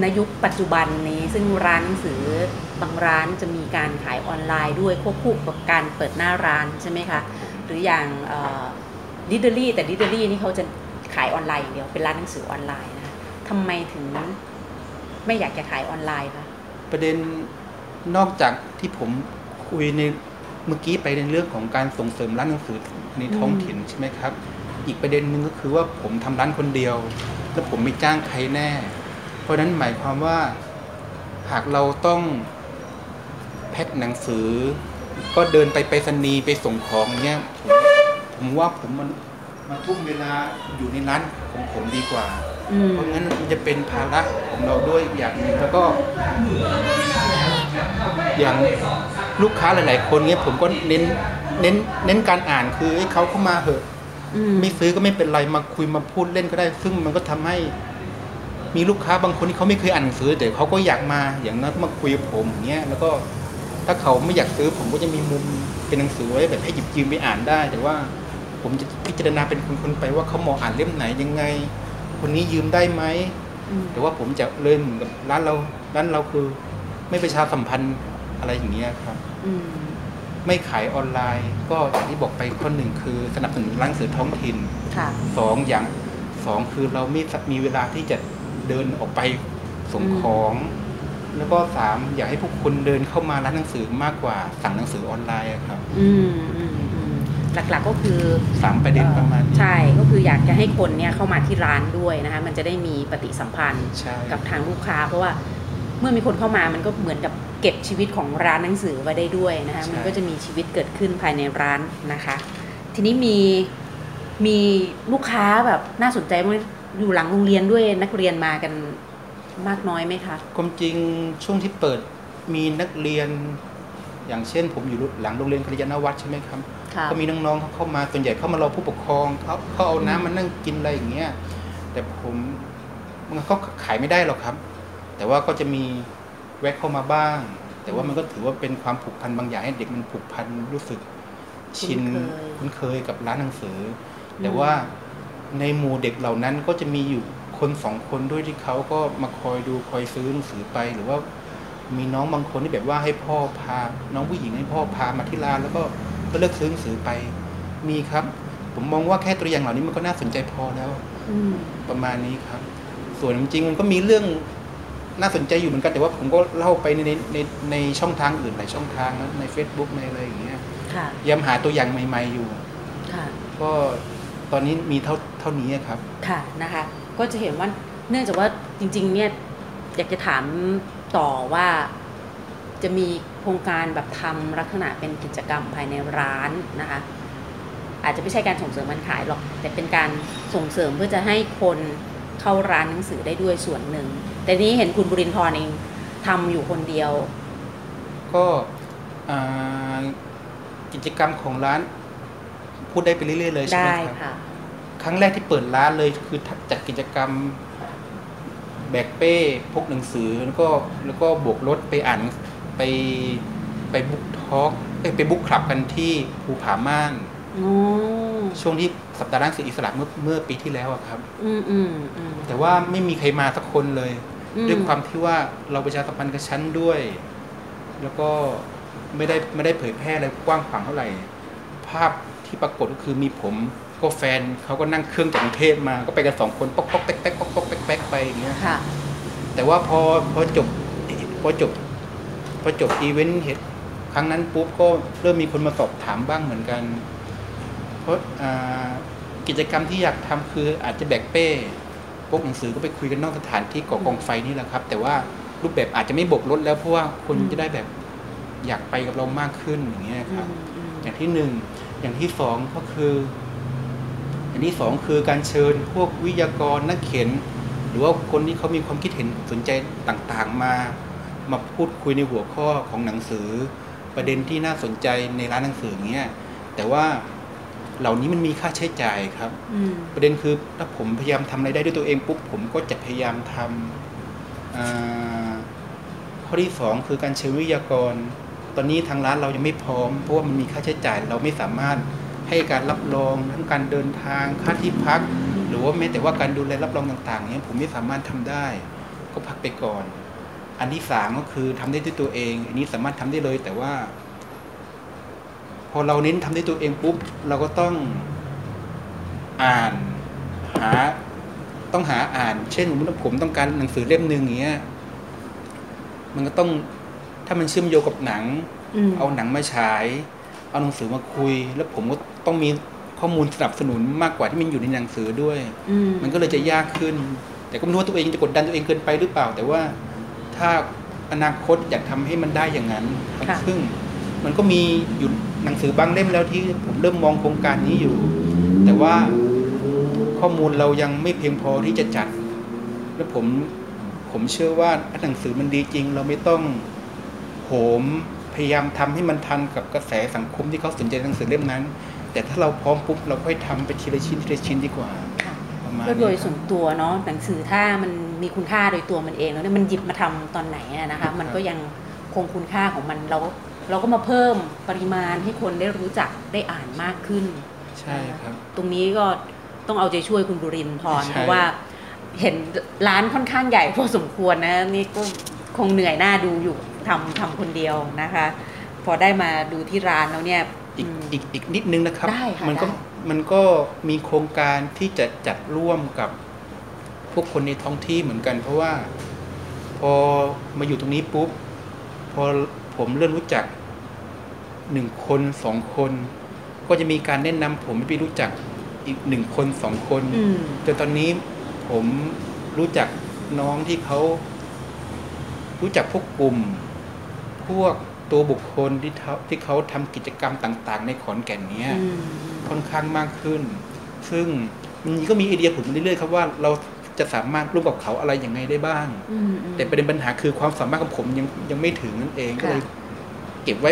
ในยุคปัจจุบันนี้ซึ่งร้านหนังสือบางร้านจะมีการขายออนไลน์ด้วยควบคู่กับการเปิดหน้าร้านใช่ไหมคะหรืออย่างดิจิทัลแต่ดิจิทัลนี่เขาจะขายออนไลน์อย่างเดียวเป็นร้านหนังสือออนไลน์นะทำไมถึงไม่อยากจะขายออนไลน์คะประเด็นนอกจากที่ผมคุยในเมื่อกี้ไปในเรื่องของการส่งเสริมร้านหนังสือในท้องถิ่นใช่ไหมครับอีกประเด็นหนึ่งก็คือว่าผมทำร้านคนเดียวแล้วผมไม่จ้างใครแน่เพราะนั้นหมายความว่าหากเราต้องแพ็คหนังสือก็เดินไปไปสนีไปส่งของเงี้ยผมผมว่าผมมันมาทุ่มเวลาอยู่ในร้านของผมดีกว่าเพราะงั้นมันจะเป็นภาระของเราด้วยอย่างนึงแล้วก็อย่างลูกค้าหลายๆคนเงี้ยผมก็เน้นเน้นเน้นการอ่านคือให้เขาเข้ามาเหอะไม่ซื้อก็ไม่เป็นไรมาคุยมาพูดเล่นก็ได้ซึ่งมันก็ทำให้มีลูกค้าบางคนที่เขาไม่เคยอ่านหนังสือแต่เขาก็อยากมาอย่างนั้นมาคุยกับผมเงี้ยแล้วก็ถ้าเขาไม่อยากซื้อผมก็จะมีมุมเป็นหนังสือไว้แบบให้หยิบยืมไปอ่านได้แต่ว่าผมจะพิจารณาเป็นคนๆไปว่าเขาเหมาะอ่านเล่มไหนยังไงคนนี้ยืมได้ไหมแต่ว่าผมจะเลยเหมือนกับร้านเราร้านเราคือไม่ประชาสัมพันธ์อะไรอย่างเงี้ยครับไม่ขายออนไลน์ก็อย่างที่บอกไปข้อหนึ่งคือสนับสนุนร้านหนังสือท้องถิ่นสองอย่างสองคือเราไม่มีเวลาที่จะเดินออกไปส่งของแล้วก็สามอยากให้พวกคุณเดินเข้ามาร้านหนังสือมากกว่าสั่งหนังสือออนไลน์ครับอืมอืมอืมหลักๆก็คือสามประเด็นประมาณใช่ก็คืออยากจะให้คนเนี่ยเข้ามาที่ร้านด้วยนะคะมันจะได้มีปฏิสัมพันธ์กับทางลูกค้าเพราะว่าเมื่อมีคนเข้ามามันก็เหมือนกับเก็บชีวิตของร้านหนังสือไว้ได้ด้วยนะคะมันก็จะมีชีวิตเกิดขึ้นภายในร้านนะคะทีนี้มีมีลูกค้าแบบน่าสนใจมากอยู่หลังโรงเรียนด้วยนักเรียนมากันมากน้อยไหมคะความจริงช่วงที่เปิดมีนักเรียนอย่างเช่นผมอยู่หลังโรงเรียนคริยานวัตรใช่ไหมครับก็มีน้องๆเขาเข้ามาส่วนใหญ่เข้ามารอผู้ปกครองเขาเขาเอาน้ำมานั่งกินอะไรอย่างเงี้ยแต่ผมมันเขาขายไม่ได้หรอกครับแต่ว่าก็จะมีแวะเข้ามาบ้างแต่ว่ามันก็ถือว่าเป็นความผูกพันบางอย่างให้เด็กมันผูกพันรู้สึกชินคุ้นเคยกับร้านหนังสือแต่ว่าในหมู่เด็กเหล่านั้นก็จะมีอยู่คนสองคนด้วยที่เขาก็มาคอยดูคอยซื้อหนังสือไปหรือว่ามีน้องบางคนที่แบบว่าให้พ่อพาน้องผู้หญิงให้พ่อพามาที่ร้านแล้วก็ก็เลือกซื้อหนังสือไปมีครับผมมองว่าแค่ตัวอย่างเหล่านี้มันก็น่าสนใจพอแล้วประมาณนี้ครับส่วนจริงๆมันก็มีเรื่องน่าสนใจอยู่เหมือนกันแต่ว่าผมก็เล่าไปในในในในช่องทางอื่นหลายช่องทางนะใน เฟซบุ๊ก ในอะไรอย่างเงี้ยย้ำหาตัวอย่างใหม่ๆอยู่ก็ตอนนี้มีเท่าเท่านี้ครับค่ะนะคะก็จะเห็นว่าเนื่องจากว่าจริงๆเนี่ยอยากจะถามต่อว่าจะมีโครงการแบบทำลักษณะเป็นกิจกรรมภายในร้านนะคะอาจจะไม่ใช่การส่งเสริมการขายหรอกแต่เป็นการส่งเสริมเพื่อจะให้คนเข้าร้านหนังสือได้ด้วยส่วนหนึ่งแต่นี้เห็นคุณบุรินทร์เองทำอยู่คนเดียวก็กิจกรรมของร้านพูดได้ไปเรื่อยๆเลยใช่ไหมครับครั้งแรกที่เปิดร้านเลยคือจัดกิจกรรมแบกเป้พกหนังสือแล้วก็แล้วก็บวกรถไปอ่านไปไปบุ๊กทอล์กไปบุ๊กคลับกันที่ภูผาม่านช่วงที่สัปดาห์ร้านหนังสืออิสระเมื่อเมื่อปีที่แล้วครับแต่ว่าไม่มีใครมาสักคนเลยด้วยความที่ว่าเราประชาสัมพันธ์กับชั้นด้วยแล้วก็ไม่ได้ไม่ได้เผยแพร่อะไรกว้างขวางเท่าไหร่ภาพที่ปรากฏก็คือมีผมก็แฟนเขาก็นั่งเครื่องจากกรุงเทพมาก็ไปกันสองคนป๊อกป๊อกแป๊กแป๊กป๊อกป๊อกแป๊กแป๊กไปอย่างเงี้ยแต่ว่าพอพอจบพอจบพอจบอีเวนต์เหตุครั้งนั้นปุ๊บก็เริ่มมีคนมาสอบถามบ้างเหมือนกันเพราะกิจกรรมที่อยากทำคืออาจจะแบกเป้พกหนังสือก็ไปคุยกันนอกสถานที่ก่อกองไฟนี่แหละครับแต่ว่ารูปแบบอาจจะไม่บกรถแล้วเพราะว่าคนจะได้แบบอยากไปกับเรามากขึ้นอย่างเงี้ยครับอย่างที่หนึ่งอย่างที่สองก็คืออย่างที่สองคือการเชิญพวกวิทยากรนักเขียนหรือว่าคนที่เขามีความคิดเห็นสนใจต่างๆมามาพูดคุยในหัวข้อของหนังสือประเด็นที่น่าสนใจในร้านหนังสือเงี้ยแต่ว่าเหล่านี้มันมีค่าใช้จ่ายครับประเด็นคือถ้าผมพยายามทำอะไรได้ด้วยตัวเองปุ๊บผมก็จะพยายามทำข้อที่สองคือการเชิญวิทยากร ตอนนี้ทางร้านเรายังไม่พร้อมเพราะว่ามันมีค่าใช้จ่ายเราไม่สามารถให้การรับรองทั้งการเดินทางค่าที่พักหรือว่าแม้แต่ว่าการดูแลรับรองต่างๆเนี่ยผมไม่สามารถทำได้ก็พักไปก่อนอันที่สามก็คือทำได้ด้วยตัวเองอันนี้สามารถทำได้เลยแต่ว่าพอเราเน้นทำด้วยตัวเองปุ๊บเราก็ต้องอ่านหาต้องหาอ่านเช่นสมมติผมต้องการหนังสือเล่มหนึ่งอย่างเงี้ยมันก็ต้องถ้ามันเชื่อมโยงกับหนังเอาหนังมาฉายเอาหนังสือมาคุยแล้วผมก็ต้องมีข้อมูลสนับสนุนมากกว่าที่มันอยู่ในหนังสือด้วยมันก็เลยจะยากขึ้นแต่ก็ไม่รู้ว่าตัวเองจะกดดันตัวเองเกินไปหรือเปล่าแต่ว่าถ้าอนาคตอยากทำให้มันได้อย่างนั้นซึ่งมันก็มีอยู่หนังสือบางเล่มแล้วที่ผมเริ่มมองโครงการนี้อยู่แต่ว่าข้อมูลเรายังไม่เพียงพอที่จะจัดและผมผมเชื่อว่าหนังสือมันดีจริงเราไม่ต้องโหมพยายามทำให้มันทันกับกระแสสังคมที่เขาสนใจหนังสือเล่มนั้นแต่ถ้าเราพร้อมปุ๊บเราค่อยทำไปทีละชิ้นทีละชิ้นดีกว่าก็โดยส่วนตัวเนาะหนังสือถ้ามันมีคุณค่าโดยตัวมันเองแล้วเนี่ยมันหยิบมาทำตอนไหนนะคะมันก็ยังคงคุณค่าของมันเราเราก็มาเพิ่มปริมาณให้คนได้รู้จักได้อ่านมากขึ้นใช่ครับตรงนี้ก็ต้องเอาใจช่วยคุณบุรินทร์พรเพราะว่าเห็นร้านค่อนข้างใหญ่พอสมควรนะนี่ก็คงเหนื่อยหน้าดูอยู่ทำทำคนเดียวนะคะพอได้มาดูที่ร้านแล้วเนี่ยอีกอีกอีกนิดนึงนะครับมันก็มันก็มีโครงการที่จะจัดร่วมกับพวกคนในท้องที่เหมือนกันเพราะว่าพอมาอยู่ตรงนี้ปุ๊บพอผมเริ่มรู้จักหนึ่งคนสองคนก็จะมีการแนะนำผมไปรู้จักอีกหนึ่งคนสองคนจนตอนนี้ผมรู้จักน้องที่เขารู้จักพวกกลุ่มพวกตัวบุคคลที่ที่เขาทำกิจกรรมต่างๆในขอนแก่นเนี้ยค่อนข้างมากขึ้นซึ่งมันก็มีไอเดียผุดมาเรื่อยๆครับว่าเราจะสามารถร่วมกับเขาอะไรอย่างไรได้บ้างแต่ประเด็นปัญหาคือความสามารถของผมยังยังไม่ถึงนั่นเองก็เลยเก็บไว้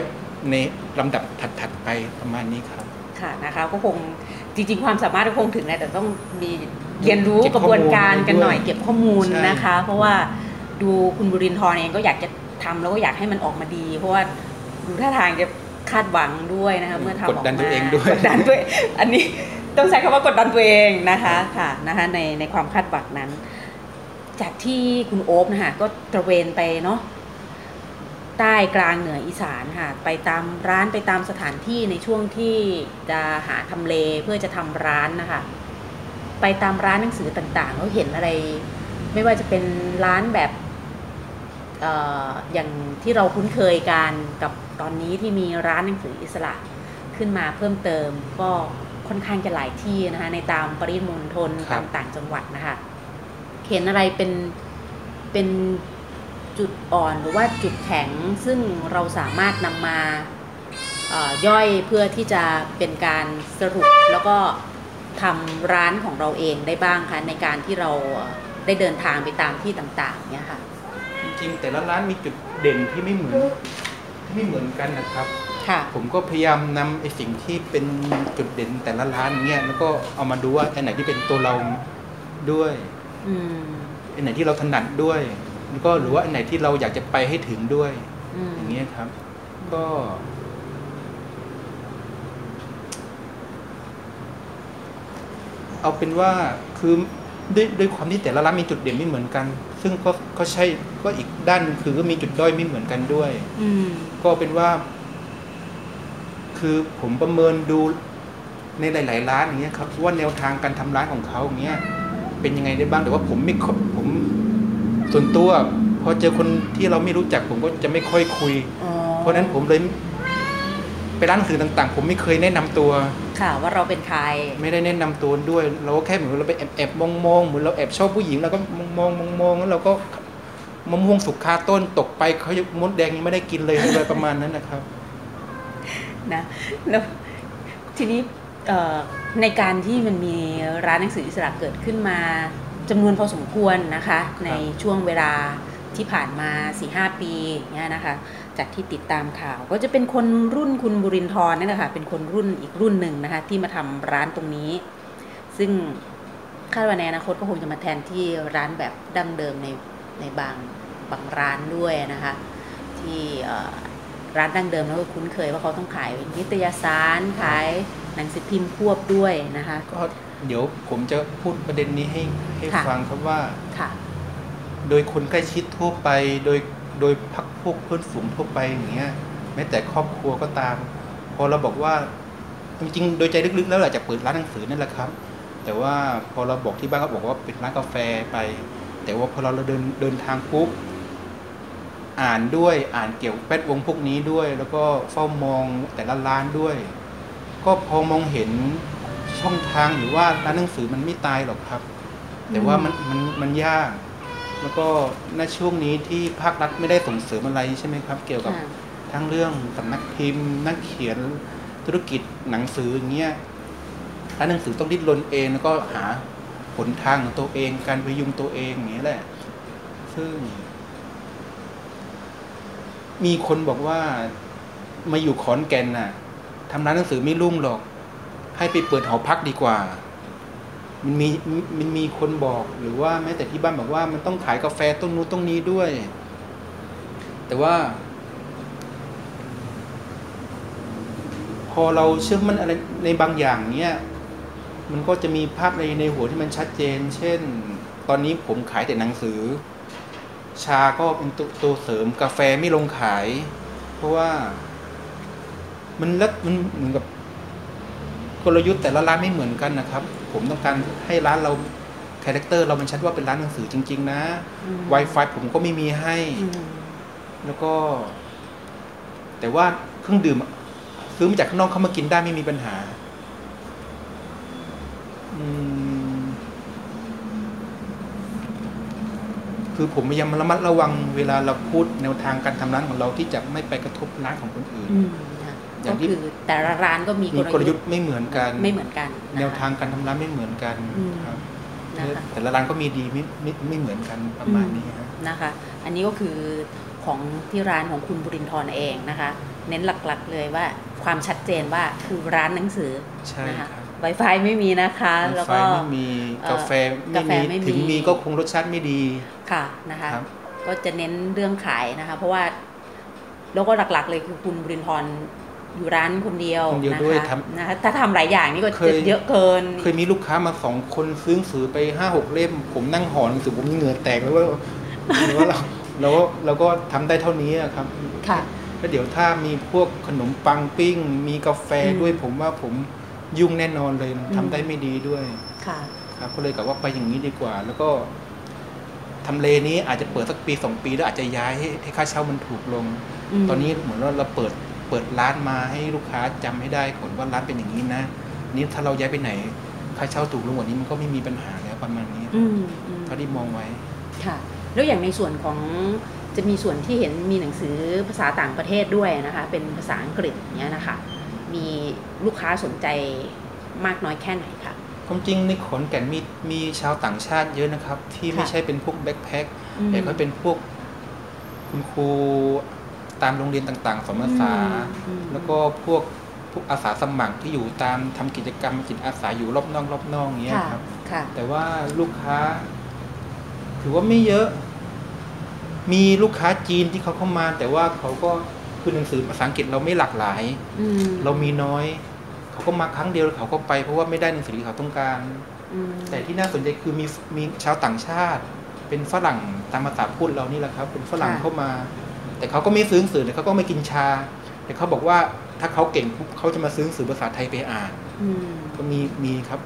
ในลำดับถัดๆไปประมาณนี้ครับค่ะนะคะก็คงจริงๆความสามารถก็คงถึงนะแต่ต้องมีเรียนรู้กระบวนการกันหน่อยเก็บข้อมูลนะคะเพราะว่าดูคุณบุรินทร์เองก็อยากจะทำแล้วก็อยากให้มันออกมาดีเพราะว่าดูท่าทางจะคาดหวังด้วยนะคะเมื่อทำออกมากดดันตัวเองด้วยกดดันด้วยอันนี้ต้องใช้คำว่ากดดันตัวเองนะคะค่ะนะคะในในความคาดหวังนั้นจากที่คุณโอ๊บนะคะก็ตระเวนไปเนาะใต้กลางเหนืออีสานค่ะไปตามร้านไปตามสถานที่ในช่วงที่จะหาทำเลเพื่อจะทำร้านนะคะไปตามร้านหนังสือต่างๆก็เห็นอะไรไม่ว่าจะเป็นร้านแบบอย่างที่เราคุ้นเคยกันกับตอนนี้ที่มีร้านหนังสืออิสระขึ้นมาเพิ่มเติมก็ค่อนข้างจะหลายที่นะคะในตามปริมณฑลตามต่างจังหวัดนะคะเห็นอะไรเป็นเป็นจุดอ่อนหรือว่าจุดแข็งซึ่งเราสามารถนำมาย่อยเพื่อที่จะเป็นการสรุปแล้วก็ทำร้านของเราเองได้บ้างคะในการที่เราได้เดินทางไปตามที่ต่างๆเนี่ยค่ะจริงแต่ละร้านมีจุดเด่นที่ไม่เหมือนที่ไม่เหมือนกันนะครับผมก็พยายามนำไอ้สิ่งที่เป็นจุดเด่นแต่ละร้านเนี่ยแล้วก็เอามาดูว่าอันไหนที่เป็นตัวเราด้วยอันไหนที่เราถนัดด้วยแล้วก็หรือว่าอันไหนที่เราอยากจะไปให้ถึงด้วยอย่างเงี้ยครับก็เอาเป็นว่าคือด้วยด้วยความที่แต่ละร้านมีจุดเด่นไม่เหมือนกันซึ่งก็ก็ใช่ก็อีกด้านคือก็มีจุดด้อยไม่เหมือนกันด้วยก็เป็นว่าคือผมประเมินดูในหลายๆร้านอย่างเงี้ยครับว่าแนวทางการทำร้านของเขาอย่างเงี้ยเป็นยังไงได้บ้างแต่ว่าผมไม่ผมส่วนตัวพอเจอคนที่เราไม่รู้จักผมก็จะไม่ค่อยคุยเพราะฉะนั้นผมเลยไปร้านหนังสือต่างๆผมไม่เคยแนะนำตัวค่ะว่าเราเป็นใครไม่ได้แนะนำตัวด้วยเราก็แค่เหมือนเราไปแอบแอบมองมองเหมือนเราแอบชอบผู้หญิงเราก็มองมองมองแล้วเราก็มะม่วงสุกคาต้นตกไปเขามดแดงยังไม่ได้กินเลยอะไรประมาณนั้นนะครับนะแล้วทีนี้ในการที่มันมีร้านหนังสืออิสระเกิดขึ้นมาจำนวนพอสมควรนะคะในช่วงเวลาที่ผ่านมา สี่ห้า ปีเนี่ยนะคะจากที่ติดตามข่าวก็จะเป็นคนรุ่นคุณบุรินทร์นี่แหละค่ะเป็นคนรุ่นอีกรุ่นหนึ่งนะคะที่มาทำร้านตรงนี้ซึ่งคาดว่าในอนาคตก็คงจะมาแทนที่ร้านแบบดั้งเดิมในในบางบางร้านด้วยนะคะที่ ร้านดั้งเดิมเราก็คุ้นเคยว่าเขาต้องขายนิตยสารขายหนังสือพิมพ์ควบด้วยนะคะก็เดี๋ยวผมจะพูดประเด็นนี้ให้ให้ฟังครับว่าโดยคนใกล้ชิดทั่วไปโดยโดยพักพวกเพื่อนฝูงทั่วไปอย่างเงี้ยแม้แต่ครอบครัวก็ตามพอเราบอกว่าจริงๆโดยใจลึกๆแล้วเราจะเปิดร้านหนังสือนั่นแหละครับแต่ว่าพอเราบอกที่บ้านก็บอกว่าเป็นร้านกาแฟไปแต่ว่าพอเราเดินเดินทางปุ๊บอ่านด้วยอ่านเกี่ยวแวดวงพวกนี้ด้วยแล้วก็เฝ้ามองแต่ละร้านด้วยก็พอมองเห็นช่องทางหรือว่าร้านหนังสือมันไม่ตายหรอกครับแต่ว่ามันมันมันยากแล้วก็ในช่วงนี้ที่ภาครัฐไม่ได้ส่งเสริมอะไรใช่ไหมครับเกี่ยวกับทั้งเรื่องสำนักพิมพ์นักเขียนธุรกิจหนังสืออย่างเงี้ยร้านหนังสือต้องดิ้นรนเองแล้วก็หาผลทางของตัวเองการพยุงตัวเองอย่างนี้แหละซึ่งมีคนบอกว่ามาอยู่ขอนแก่นน่ะทำร้านหนังสือไม่รุ่งหรอกให้ไปเปิดหอพักดีกว่ามันมีมันมีคนบอกหรือว่าแม้แต่ที่บ้านบอกว่ามันต้องขายกาแฟต้นนู้นต้นนี้ด้วยแต่ว่าพอเราเชื่อมั่นอะไรในบางอย่างเนี้ยมันก็จะมีภาพในในหัวที่มันชัดเจนเช่นตอนนี้ผมขายแต่หนังสือชาก็เป็นตัวเสริมกาแฟไม่ลงขายเพราะว่ามันแล้วมันเหมือนกับกลยุทธ์แต่ละร้านไม่เหมือนกันนะครับผมต้องการให้ร้านเราคาแรคเตอร์เรามันชัดว่าเป็นร้านหนังสือจริงๆนะ Wi-Fi ผมก็ไม่มีให้แล้วก็แต่ว่าเครื่องดื่มซื้อมาจากข้างนอกเข้ามากินได้ไม่มีปัญหาคือผมพยายามระมัดระวังเวลาเราพูดแนวทางการทำร้านของเราที่จะไม่ไปกระทบร้านของคนอื่นก็คือแต่ละร้านก็มีกลยุทธ์ไม่เหมือนกันไม่เหมือนกันแนวทางการทำร้านไม่เหมือนกันครับแต่ละร้านก็มีดีไม่ไม่ไม่เหมือนกันประมาณนี้นะคะอันนี้ก็คือของที่ร้านของคุณบุรินทร์เองนะคะเน้นหลักๆเลยว่าความชัดเจนว่าคือร้านหนังสือใช่ค่ะไวไฟไม่มีนะคะแล้วก็ไม่มีกาแฟไม่มีถึงมีก็คงรสชาติไม่ดีค่ะนะคะก็จะเน้นเรื่องขายนะคะเพราะว่าแล้วก็หลักๆเลยคือคุณบุรินทร์อยู่ร้านคนเดียวนะคะนะถ้าทำหลายอย่างนี่ก็เยอะเกินเคยมีลูกค้ามาสองคนซื้อหนังสือไปห้าหกเล่มผมนั่งห่อหนังสือผมเหงื่อแตกแล้วว่าเราเราก็เราก็ทำได้เท่านี้ครับค่ะแล้วเดี๋ยวถ้ามีพวกขนมปังปิ้งมีกาแฟด้วยผมว่าผมยุ่งแน่นอนเลยทำได้ไม่ดีด้วยค่ะครับก็เลยกะว่าไปอย่างนี้ดีกว่าแล้วก็ทำเลนี้อาจจะเปิดสักปีสองปีแล้วอาจจะย้ายให้ค่าเช่ามันถูกลงตอนนี้เหมือนว่าเราเปิดเปิดร้านมาให้ลูกค้าจำให้ได้ผลว่าร้านเป็นอย่างนี้นะนี่ถ้าเราย้ายไปไหนค่าเช่าถูกลงกว่านี้มันก็ไม่มีปัญหาแล้วประมาณนี้เท่าที่มองไว้ค่ะแล้วอย่างในส่วนของจะมีส่วนที่เห็นมีหนังสือภาษาต่างประเทศด้วยนะคะเป็นภาษาอังกฤษอย่างเงี้ยนะคะมีลูกค้าสนใจมากน้อยแค่ไหนคะความจริงในขอนแก่นมีมีชาวต่างชาติเยอะนะครับที่ไม่ใช่เป็นพวกแบ็คแพ็คแต่เขาเป็นพวกคุณครูตามโรงเรียนต่างๆสอนภาษาแล้วก็พวกพวกอาสาสมัครที่อยู่ตามทำกิจกรรมจิตอาสาอยู่รอบนอกรอบนอกอย่างเงี้ยครับแต่ว่าลูกค้าถือว่าไม่เยอะมีลูกค้าจีนที่เขาเข้ามาแต่ว่าเขาก็คือหนังสือภาษาอังกฤษเราไม่หลากหลายเรามีน้อยเขาก็มาครั้งเดียวเขาก็ไปเพราะว่าไม่ได้หนังสือที่เขาต้องการแต่ที่น่าสนใจคือมีมีชาวต่างชาติเป็นฝรั่งตามภาษาพูดเรานี่แหละครับเป็นฝรั่งเข้ามาแต่เขาก็ไม่ซื้อหนังสือเขาก็ไม่กินชาแต่เขาบอกว่าถ้าเขาเก่งปุ๊บเขาจะมาซื้อหนังสือภาษาไทยไปอ่านก็มีมีครับ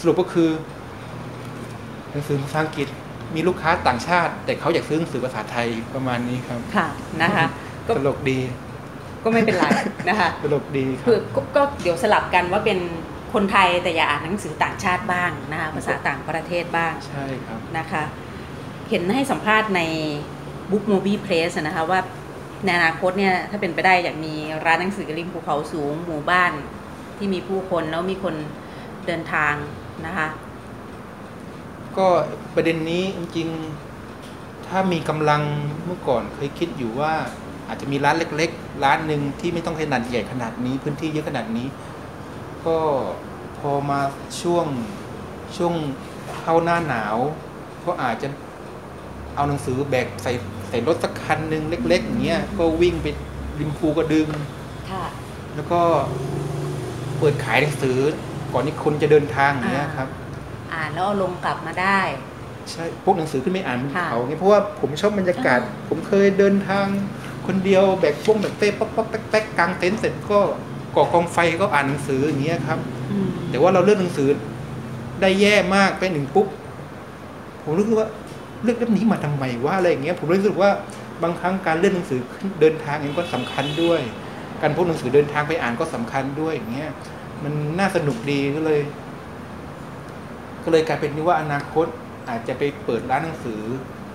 สรุปก็คือหนังสือภาษาอังกฤษมีลูกค้าต่างชาติแต่เขาอยากซื้อหนังสือภาษาไทยประมาณนี้ครับค่ะนะคะก็ตลกดีก็ไม่เป็นไรนะคะตลกดีคือก็เดี๋ยวสลับกันว่าเป็นคนไทยแต่อยากอ่านหนังสือต่างชาติบ้างนะคะภาษาต่างประเทศบ้างใช่ครับนะคะเห็นให้สัมภาษณ์ในBook Moby Press นะคะว่าในอนาคตเนี่ยถ้าเป็นไปได้อยากมีร้านหนังสือริมภูเขาสูงหมู่บ้านที่มีผู้คนแล้วมีคนเดินทางนะคะก็ประเด็นนี้จริงๆถ้ามีกำลังเมื่อก่อนเคยคิดอยู่ว่าอาจจะมีร้านเล็กๆร้านหนึ่งที่ไม่ต้องขนาดใหญ่ขนาดนี้พื้นที่เยอะขนาดนี้ก็พอมาช่วงช่วงเข้าหน้าหนาวก็อาจจะเอาหนังสือแบกใส่ใส่รถสักคันหนึ่งเล็กๆอย่างเงี้ยก็วิ่งไป ริมภูกระดึงแล้วก็เปิดขายหนังสือก่อนนี้คนจะเดินทางอย่างเงี้ยครับอ่านแล้วลงกลับมาได้ใช่พวกหนังสือขึ้นไม่อ่านบนเขาเนี่ยเพราะว่าผมชอบบรรยากาศผมเคยเดินทางคนเดียวแบกป้งแบกเต้ป๊อกป๊อกแป๊กแป๊กกลางเต็นท์เสร็จก็ก่อกองไฟก็อ่านหนังสืออย่างเงี้ยครับแต่ว่าเราเลือกหนังสือได้แย่มากไปหนึ่งปุ๊บผมรู้สึกว่าเลือกเล่มนี้มาทำไมว่าอะไรอย่างเงี้ยผมรู้สึกว่าบางครั้งการเลือกหนังสือเดินทางเองก็สำคัญด้วยการพกหนังสือเดินทางไปอ่านก็สำคัญด้วยอย่างเงี้ยมันน่าสนุกดีก็เลยก็เลยกลายเป็นนี่ว่าอนาคตอาจจะไปเปิดร้านหนังสือ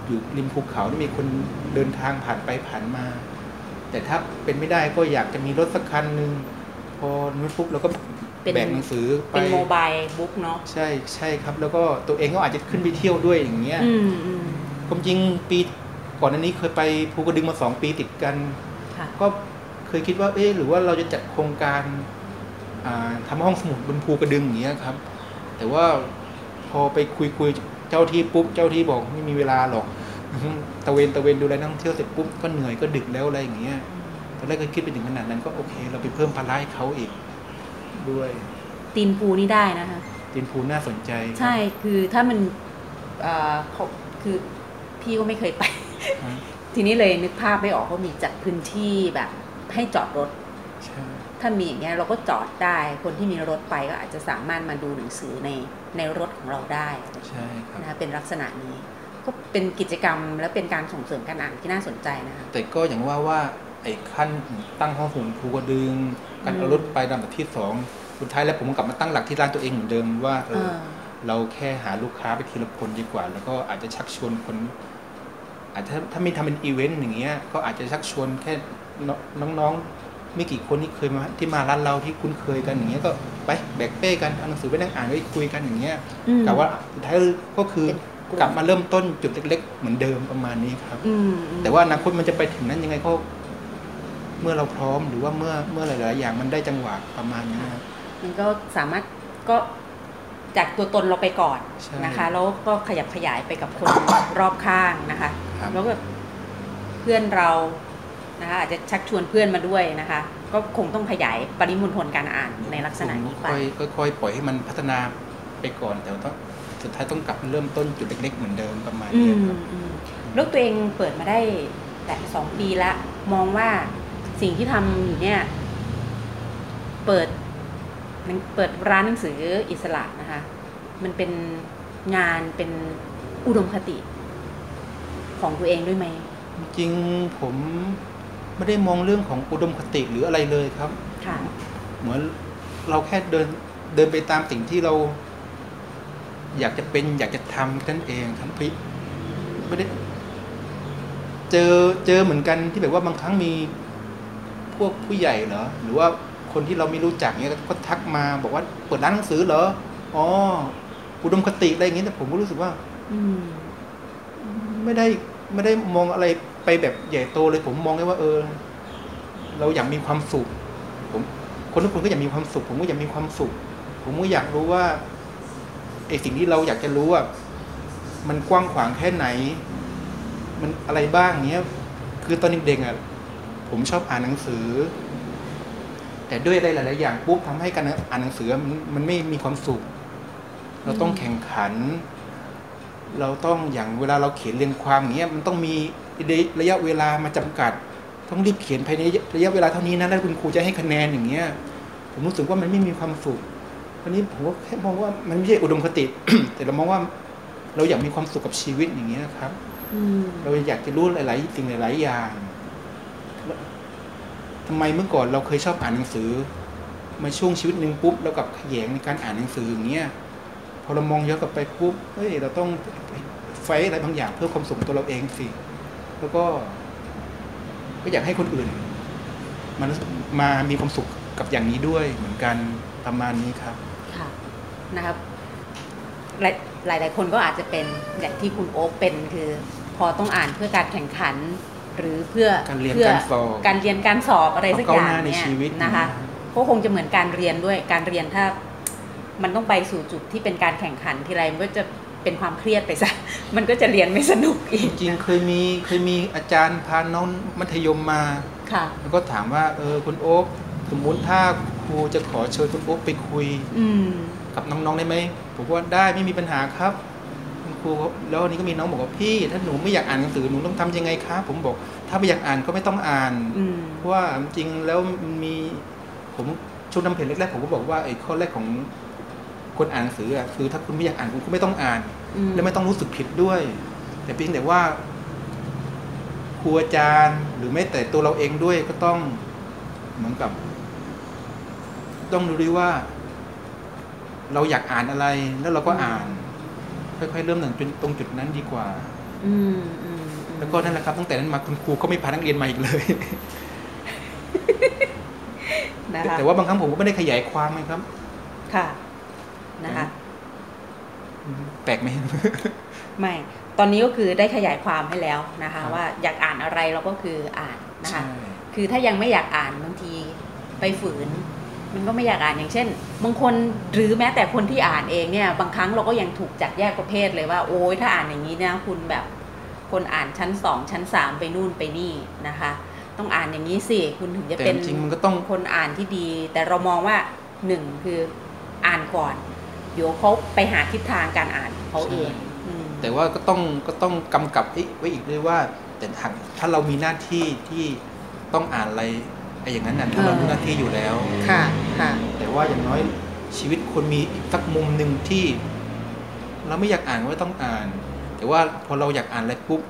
อยู่ริมภูเขาที่มีคนเดินทางผ่านไปผ่านมาแต่ถ้าเป็นไม่ได้ก็อยากจะมีรถสักคันหนึ่งพอนู้นปุ๊บเราก็แบกหนังสือไปเป็นโมบายบุ๊กเนาะใช่ใช่ครับแล้วก็ตัวเองก็อาจจะขึ้นไปเที่ยวด้วยอย่างเงี้ยความจริงปีก่อนอันนี้เคยไปภูกระดึงมาสองปีติดกันก็เคยคิดว่าเออหรือว่าเราจะจัดโครงการทำห้องสมุดบนภูกระดึงอย่างเงี้ยครับแต่ว่าพอไปคุยคุยเจ้าที่ปุ๊บเจ้าที่บอกไม่มีเวลาหรอกตะเวนตะเวนดูแลนักท่องเที่ยวเสร็จปุ๊บก็เหนื่อยก็ดึกแล้วอะไรอย่างเงี้ยตอนแรกก็คิดไปถึงขนาดนั้นก็โอเคเราไปเพิ่มภาระให้เขาอีกด้วยตีนภูนี่ได้นะคะตีนภูน่าสนใจใช่คือถ้ามันคือพี่ก็ไม่เคยไปทีนี้เลยนึกภาพไม่ออกเขามีจัดพื้นที่แบบให้จอดรถถ้ามีอย่างเงี้ยเราก็จอดได้คนที่มีรถไปก็อาจจะสามารถมาดูหนังสือในในรถของเราได้ใช่ครับนะเป็นลักษณะนี้ก็เป็นกิจกรรมและเป็นการส่งเสริมการอ่านที่น่าสนใจนะคะแต่ก็อย่างว่าว่าไอ้ขั้นตั้งห้องสมุดภูกระดึงการเอารถไปลำดับที่สองสุดท้ายแล้วผมกลับมาตั้งหลักที่ร้านตัวเองเหมือนเดิมว่าเออเราแค่หาลูกค้าไปทีละคนดีกว่าแล้วก็อาจจะชักชวนคนอาจจะถ้าไม่ทำเป็นอีเวนต์อย่างเงี้ยก็อาจจะชักชวนแค่น้องๆไม่กี่คนที่เคยมาที่มาร้านเราที่คุ้นเคยกันอย่างเงี้ยก็ไปแบกเป้กันเอาหนังสือไปนั่งอ่านไปคุยกันอย่างเงี้ยแต่ว่าสุดท้ายก็คือกลับมาเริ่มต้นจุดเล็กๆเหมือนเดิมประมาณนี้ครับแต่ว่าอนาคตมันจะไปถึงนั้นยังไงก็เมื่อเราพร้อมหรือว่าเมื่อเมื่อหลายๆอย่างมันได้จังหวะประมาณนี้มันก็สามารถก็จากตัวตนเราไปก่อนนะคะแล้วก็ขยับขยายไปกับคนรอบข้างนะคะแล้วก็เพื่อนเรานะคะอาจจะชักชวนเพื่อนมาด้วยนะคะก็คงต้องขยายปริมณฑลการอ่านในลักษณะนี้ไปค่อยๆปล่อยให้มันพัฒนาไปก่อนแต่ต้องสุดท้ายต้องกลับเริ่มต้นจุดเล็กๆเหมือนเดิมประมาณนี้ครับแล้วตัวเองเปิดมาได้แต่สองปีละมองว่าสิ่งที่ทำอยู่เนี่ยเปิดเปิดร้านหนังสืออิสระนะคะมันเป็นงานเป็นอุดมคติของตัวเองด้วยไหมจริงผมไม่ได้มองเรื่องของอุดมคติหรืออะไรเลยครับเหมือนเราแค่เดินเดินไปตามสิ่งที่เราอยากจะเป็นอยากจะทำนั่นเองทั้งพิษไม่ได้เจอเจอเหมือนกันที่แบบว่าบางครั้งมีพวกผู้ใหญ่เหรอหรือว่าคนที่เราไม่รู้จักเนี้ยก็ทักมาบอกว่าเปิดร้านหนังสือเหรออ๋ออุดมคติอะไรอย่างเงี้ยแต่ผมก็รู้สึกว่าอืมไม่ได้ไม่ได้มองอะไรไปแบบใหญ่โตเลยผมมองแค่ว่าเออเราอยากมีความสุขผมคนทุกคนก็อยากมีความสุขผมก็อยากมีความสุขผมก็อยากรู้ว่าไอสิ่งที่เราอยากจะรู้ว่ามันกว้างขวางแค่ไหนมันอะไรบ้างเนี้ยคือตอนเด็กๆอ่ะผมชอบอ่านหนังสือแต่ด้วยอะไรหลายๆอย่างปุ๊บทำให้การอ่านหนังสือมันมันไม่มีความสุขเราต้องแข่งขันเราต้องอย่างเวลาเราเขียนเรียงความอย่างเงี้ยมันต้องมีระยะเวลามาจำกัดต้องรีบเขียนภายในระยะเวลาเท่านี้นะแล้วคุณครูจะให้คะแนนอย่างเงี้ยผมรู้สึกว่ามันไม่มีความสุขตอนนี้ผมก็แค่มองว่ามันไม่ใช่อุดมคติ แต่เรามองว่าเราอยากมีความสุขกับชีวิตอย่างเงี้ยครับเราอยากจะรู้หลายๆสิ่งหลายๆอย่างทำไมเมื่อก่อนเราเคยชอบอ่านหนังสือมาช่วงชีวิตหนึ่งปุ๊บเรากับขยงในการอ่านหนังสืออย่างเงี้ยพอเรามองย้อนกลับไปปุ๊บเฮ้ยเราต้องไฟอะไรบางอย่างเพื่อความสุขตัวเราเองสิแล้วก็ก็อยากให้คนอื่นมันมามีความสุขกับอย่างนี้ด้วยเหมือนกันประมาณนี้ครับค่ะนะครับหลายหลายคนก็อาจจะเป็นอย่างที่คุณโอ๊คเป็นคือพอต้องอ่านเพื่อการแข่งขันหรือเพื่อการเรียนการสอบการเรียนการสอบอะไรสักอย่างเนี่ยนะคะก็คงจะเหมือนการเรียนด้วยการเรียนถ้ามันต้องไปสู่จุดที่เป็นการแข่งขันทีไรมันก็จะเป็นความเครียดไปซะมันก็จะเรียนไม่สนุกอีกจริงเคยมีเคยมีอาจารย์พาน้องมัธยมมา แล้วก็ถามว่าเออคุณโอ๊คสมมติถ้าครูจะขอเชิญคุณโอ๊คไปคุยกับน้องๆได้ไหมผมว่าได้ไม่มีปัญหาครับคุณครูแล้วนี้ก็มีน้องบอกว่าพี่ถ้าหนูไม่อยากอ่านหนังสือหนูต้องทำยังไงครับผมบอกถ้าไม่อยากอ่านก็ไม่ต้องอ่านเพราะว่าจริงแล้วมีผมช่วงทำเพจแรกๆผมก็บอกว่าไอ้ข้อแรกของคนอ่านหนังสืออ่ะคือถ้าคุณไม่อยากอ่านคุณก็ไม่ต้องอ่านและไม่ต้องรู้สึกผิดด้วยแต่เพียงแต่ว่าครูอาจารย์หรือแม้แต่ตัวเราเองด้วยก็ต้องเหมือนกับต้องรู้ด้วยว่าเราอยากอ่านอะไรแล้วเราก็อ่านค่อยๆเริ่มหนึ่งจนตรงจุดนั้นดีกว่าอืมแล้วก็นั่นแหละครับตั้งแต่นั้นมาคุณครูก็ไม่พานักเรียนมาอีกเลยนะคะแต่ว่าบางครั้งผมก็ไม่ได้ขยายความเลยครับค่ะนะคะแปลกไหมไม่ตอนนี้ก็คือได้ขยายความให้แล้วนะคะว่าอยากอ่านอะไรเราก็คืออ่านนะคะคือถ้ายังไม่อยากอ่านบางทีไปฝืนมันก็ไม่อยากอ่านอย่างเช่นบางคนหรือแม้แต่คนที่อ่านเองเนี่ยบางครั้งเราก็ยังถูกจัดแยกประเภทเลยว่าโอ้ยถ้าอ่านอย่างนี้นะคุณแบบคนอ่านชั้นสองชั้นสามไปนู่นไปนี่นะคะต้องอ่านอย่างนี้สิคุณถึงจะเป็นจริงมันก็ต้องคนอ่านที่ดีแต่เรามองว่าหนึ่งคืออ่านก่อนเดี๋ยวเขาไปหาทิศทางการอ่านเขาเองแต่ว่าก็ต้องก็ต้องกำกับไว้อีกด้วยว่าแต่ถ้าเรามีหน้าที่ที่ต้องอ่านอะไรไอ้อย่างนั้นน่ะถ้าเรามีหน้าที่อยู่แล้วค่ะค่ะแต่ว่าอย่างน้อยชีวิตคนมีอีกสักมุมหนึ่งที่เราไม่อยากอ่านก็ต้องอ่านแต่ว่าพอเราอยากอ่านแล้วปุ๊บ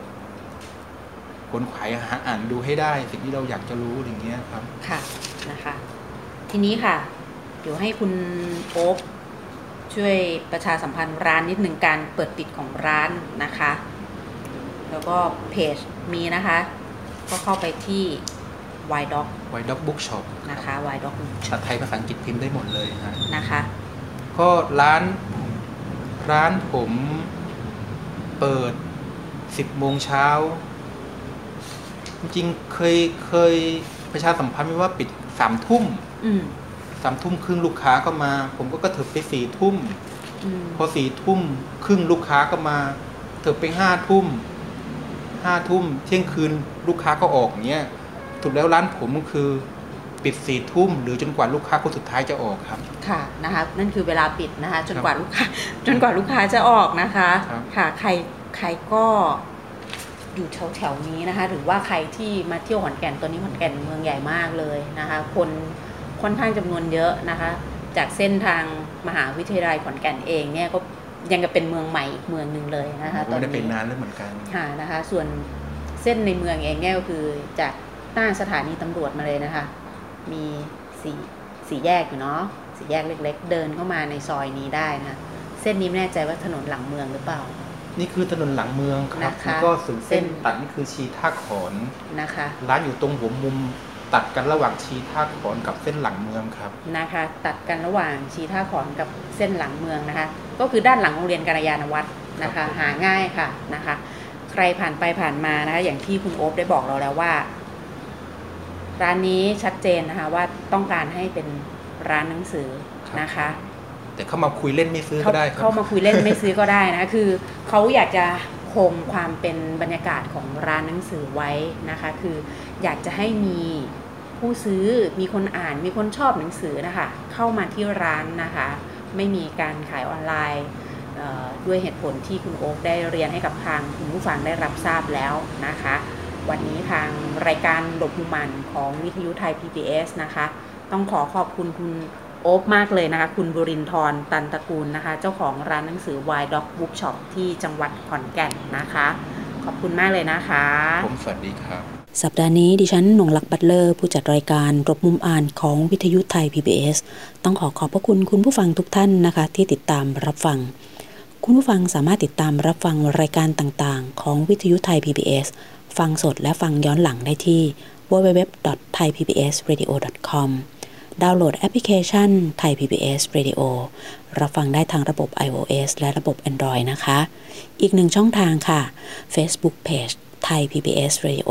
ขนขวายหาอ่านดูให้ได้สิ่งที่เราอยากจะรู้อย่างเงี้ยครับค่ะนะคะทีนี้ค่ะเดี๋ยวให้คุณโอ๊คช่วยประชาสัมพันธ์ร้านนิดหนึ่งการเปิดปิดของร้านนะคะแล้วก็เพจมีนะคะก็เข้าไปที่ Wild Dog Wild Dog Bookshop นะคะ Wild Dog ภาษาไทยภาษาอังกฤษพิมพ์ได้หมดเลยนะนะคะก็ร้านร้านผมเปิดสิบโมงเช้าจริงๆเคยเคยประชาสัมพันธ์ไว้ว่าปิดสามทุ่มสามทุ่มครึ่งลูกค้าก็มาผมก็กระเถิบไปสี่ทุ่มพอสี่ทุ่มครึ่งลูกค้าก็มาเถิบไปห้าทุ่มห้าทุ่มเที่ยงคืนลูกค้าก็ออกเนี้ยถูกแล้วร้านผมคือปิดสี่ทุ่มหรือจนกว่าลูกค้าคนสุดท้ายจะออกครับค่ะนะคะนั่นคือเวลาปิดนะคะจนกว่าลูกค้าจนกว่าลูกค้าจะออกนะคะค่ะใครใครก็อยู่แถวแถวนี้นะคะหรือว่าใครที่มาเที่ยวขอนแก่นตอนนี้ขอนแก่นเมืองใหญ่มากเลยนะคะคนค่อนข้างจำนวนเยอะนะคะจากเส้นทางมหาวิทยาลัยขอนแก่นเองเนี่ยก็ยังจะเป็นเมืองใหม่อีกเมืองหนึ่งเลยนะคะตอนนี้เป็นนานแล้วเหมือนกันค่ะนะคะส่วนเส้นในเมืองเองเนี่ยก็คือจากหน้าสถานีตำรวจมาเลยนะคะมีสี่สี่แยกอยู่เนาะสี่แยกเล็กๆเดินเข้ามาในซอยนี้ได้นะเส้นนี้ไม่แน่ใจว่าถนนหลังเมืองหรือเปล่านี่คือถนนหลังเมืองครับแล้วก็ส่วนเส้นตัดนี่คือชีท่าขอนนะคะร้านอยู่ตรงหัวมุมตัดกันระหว่างชีท่าขอนกับเส้นหลังเมืองครับนะคะตัดกันระหว่างชีท่าขอนกับเส้นหลังเมืองนะคะก็คือด้านหลังโรงเรียนกัลยาณวัฒน์นะคะหาง่ายค่ะนะคะใครผ่านไปผ่านมานะคะอย่างที่คุณโอ๊คได้บอกเราแล้วว่าร้านนี้ชัดเจนนะคะว่าต้องการให้เป็นร้านหนังสือนะคะแต่เข้ามาคุยเล่นไม่ซื้อก็ได้เข้ามาคุยเล่นไม่ซื้อก็ได้นะคือเขาอยากจะคงความเป็นบรรยากาศของร้านหนังสือไว้นะคะคืออยากจะให้มีผู้ซื้อมีคนอ่านมีคนชอบหนังสือนะคะเข้ามาที่ร้านนะคะไม่มีการขายออนไลน์ด้วยเหตุผลที่คุณโอ๊คได้เรียนให้กับทางคุณผู้ฟังได้รับทราบแล้วนะคะวันนี้ทางรายการหลบมุมมันของวิทยุไทย พี บี เอส นะคะต้องขอขอบคุณคุณโอ๊คมากเลยนะคะคุณบุรินทร์ตันตระกูลนะคะเจ้าของร้านหนังสือ Wild Dog Bookshop ที่จังหวัดขอนแก่นนะคะขอบคุณมากเลยนะคะผมสวัสดีครับสัปดาห์นี้ดิฉันหนงลักษณ์บัตเลอร์ผู้จัดรายการรบมุมอ่านของวิทยุไทย พี บี เอส ต้องขอขอบพระคุณคุณผู้ฟังทุกท่านนะคะที่ติดตามรับฟังคุณผู้ฟังสามารถติดตามรับฟังรายการต่างๆของวิทยุไทย พี บี เอส ฟังสดและฟังย้อนหลังได้ที่ ดับเบิลยู ดับเบิลยู ดับเบิลยู ดอท ไทย พี บี เอส เรดิโอ ดอท คอม ดาวน์โหลดแอปพลิเคชัน Thai พี บี เอส Radio รับฟังได้ทางระบบ ไอ โอ เอส และระบบ Android นะคะอีกหนึ่งช่องทางค่ะ Facebook Page Thai พี บี เอส Radio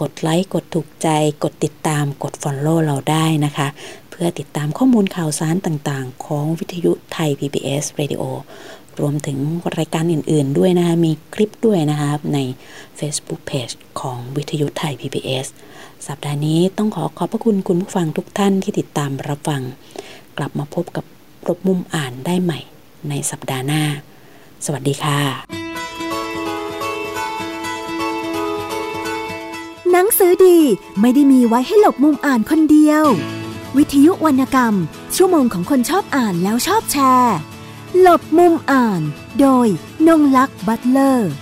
กดไลค์กดถูกใจกดติดตามกด Follow เราได้นะคะเพื่อติดตามข้อมูลข่าวสารต่างๆของวิทยุ Thai พี บี เอส Radio รวมถึงรายการอื่นๆด้วยนะคะมีคลิปด้วยนะคะใน Facebook Page ของวิทยุ Thai พี บี เอส สัปดาห์นี้ต้องขอขอบพระคุณคุณผู้ฟังทุกท่านที่ติดตามรับฟังกลับมาพบกับครบมุมอ่านได้ใหม่ในสัปดาห์หน้าสวัสดีค่ะหนังสือดีไม่ได้มีไว้ให้หลบมุมอ่านคนเดียววิทยุวรรณกรรมชั่วโมงของคนชอบอ่านแล้วชอบแชร์หลบมุมอ่านโดยนงลักษณ์ บัตเลอร์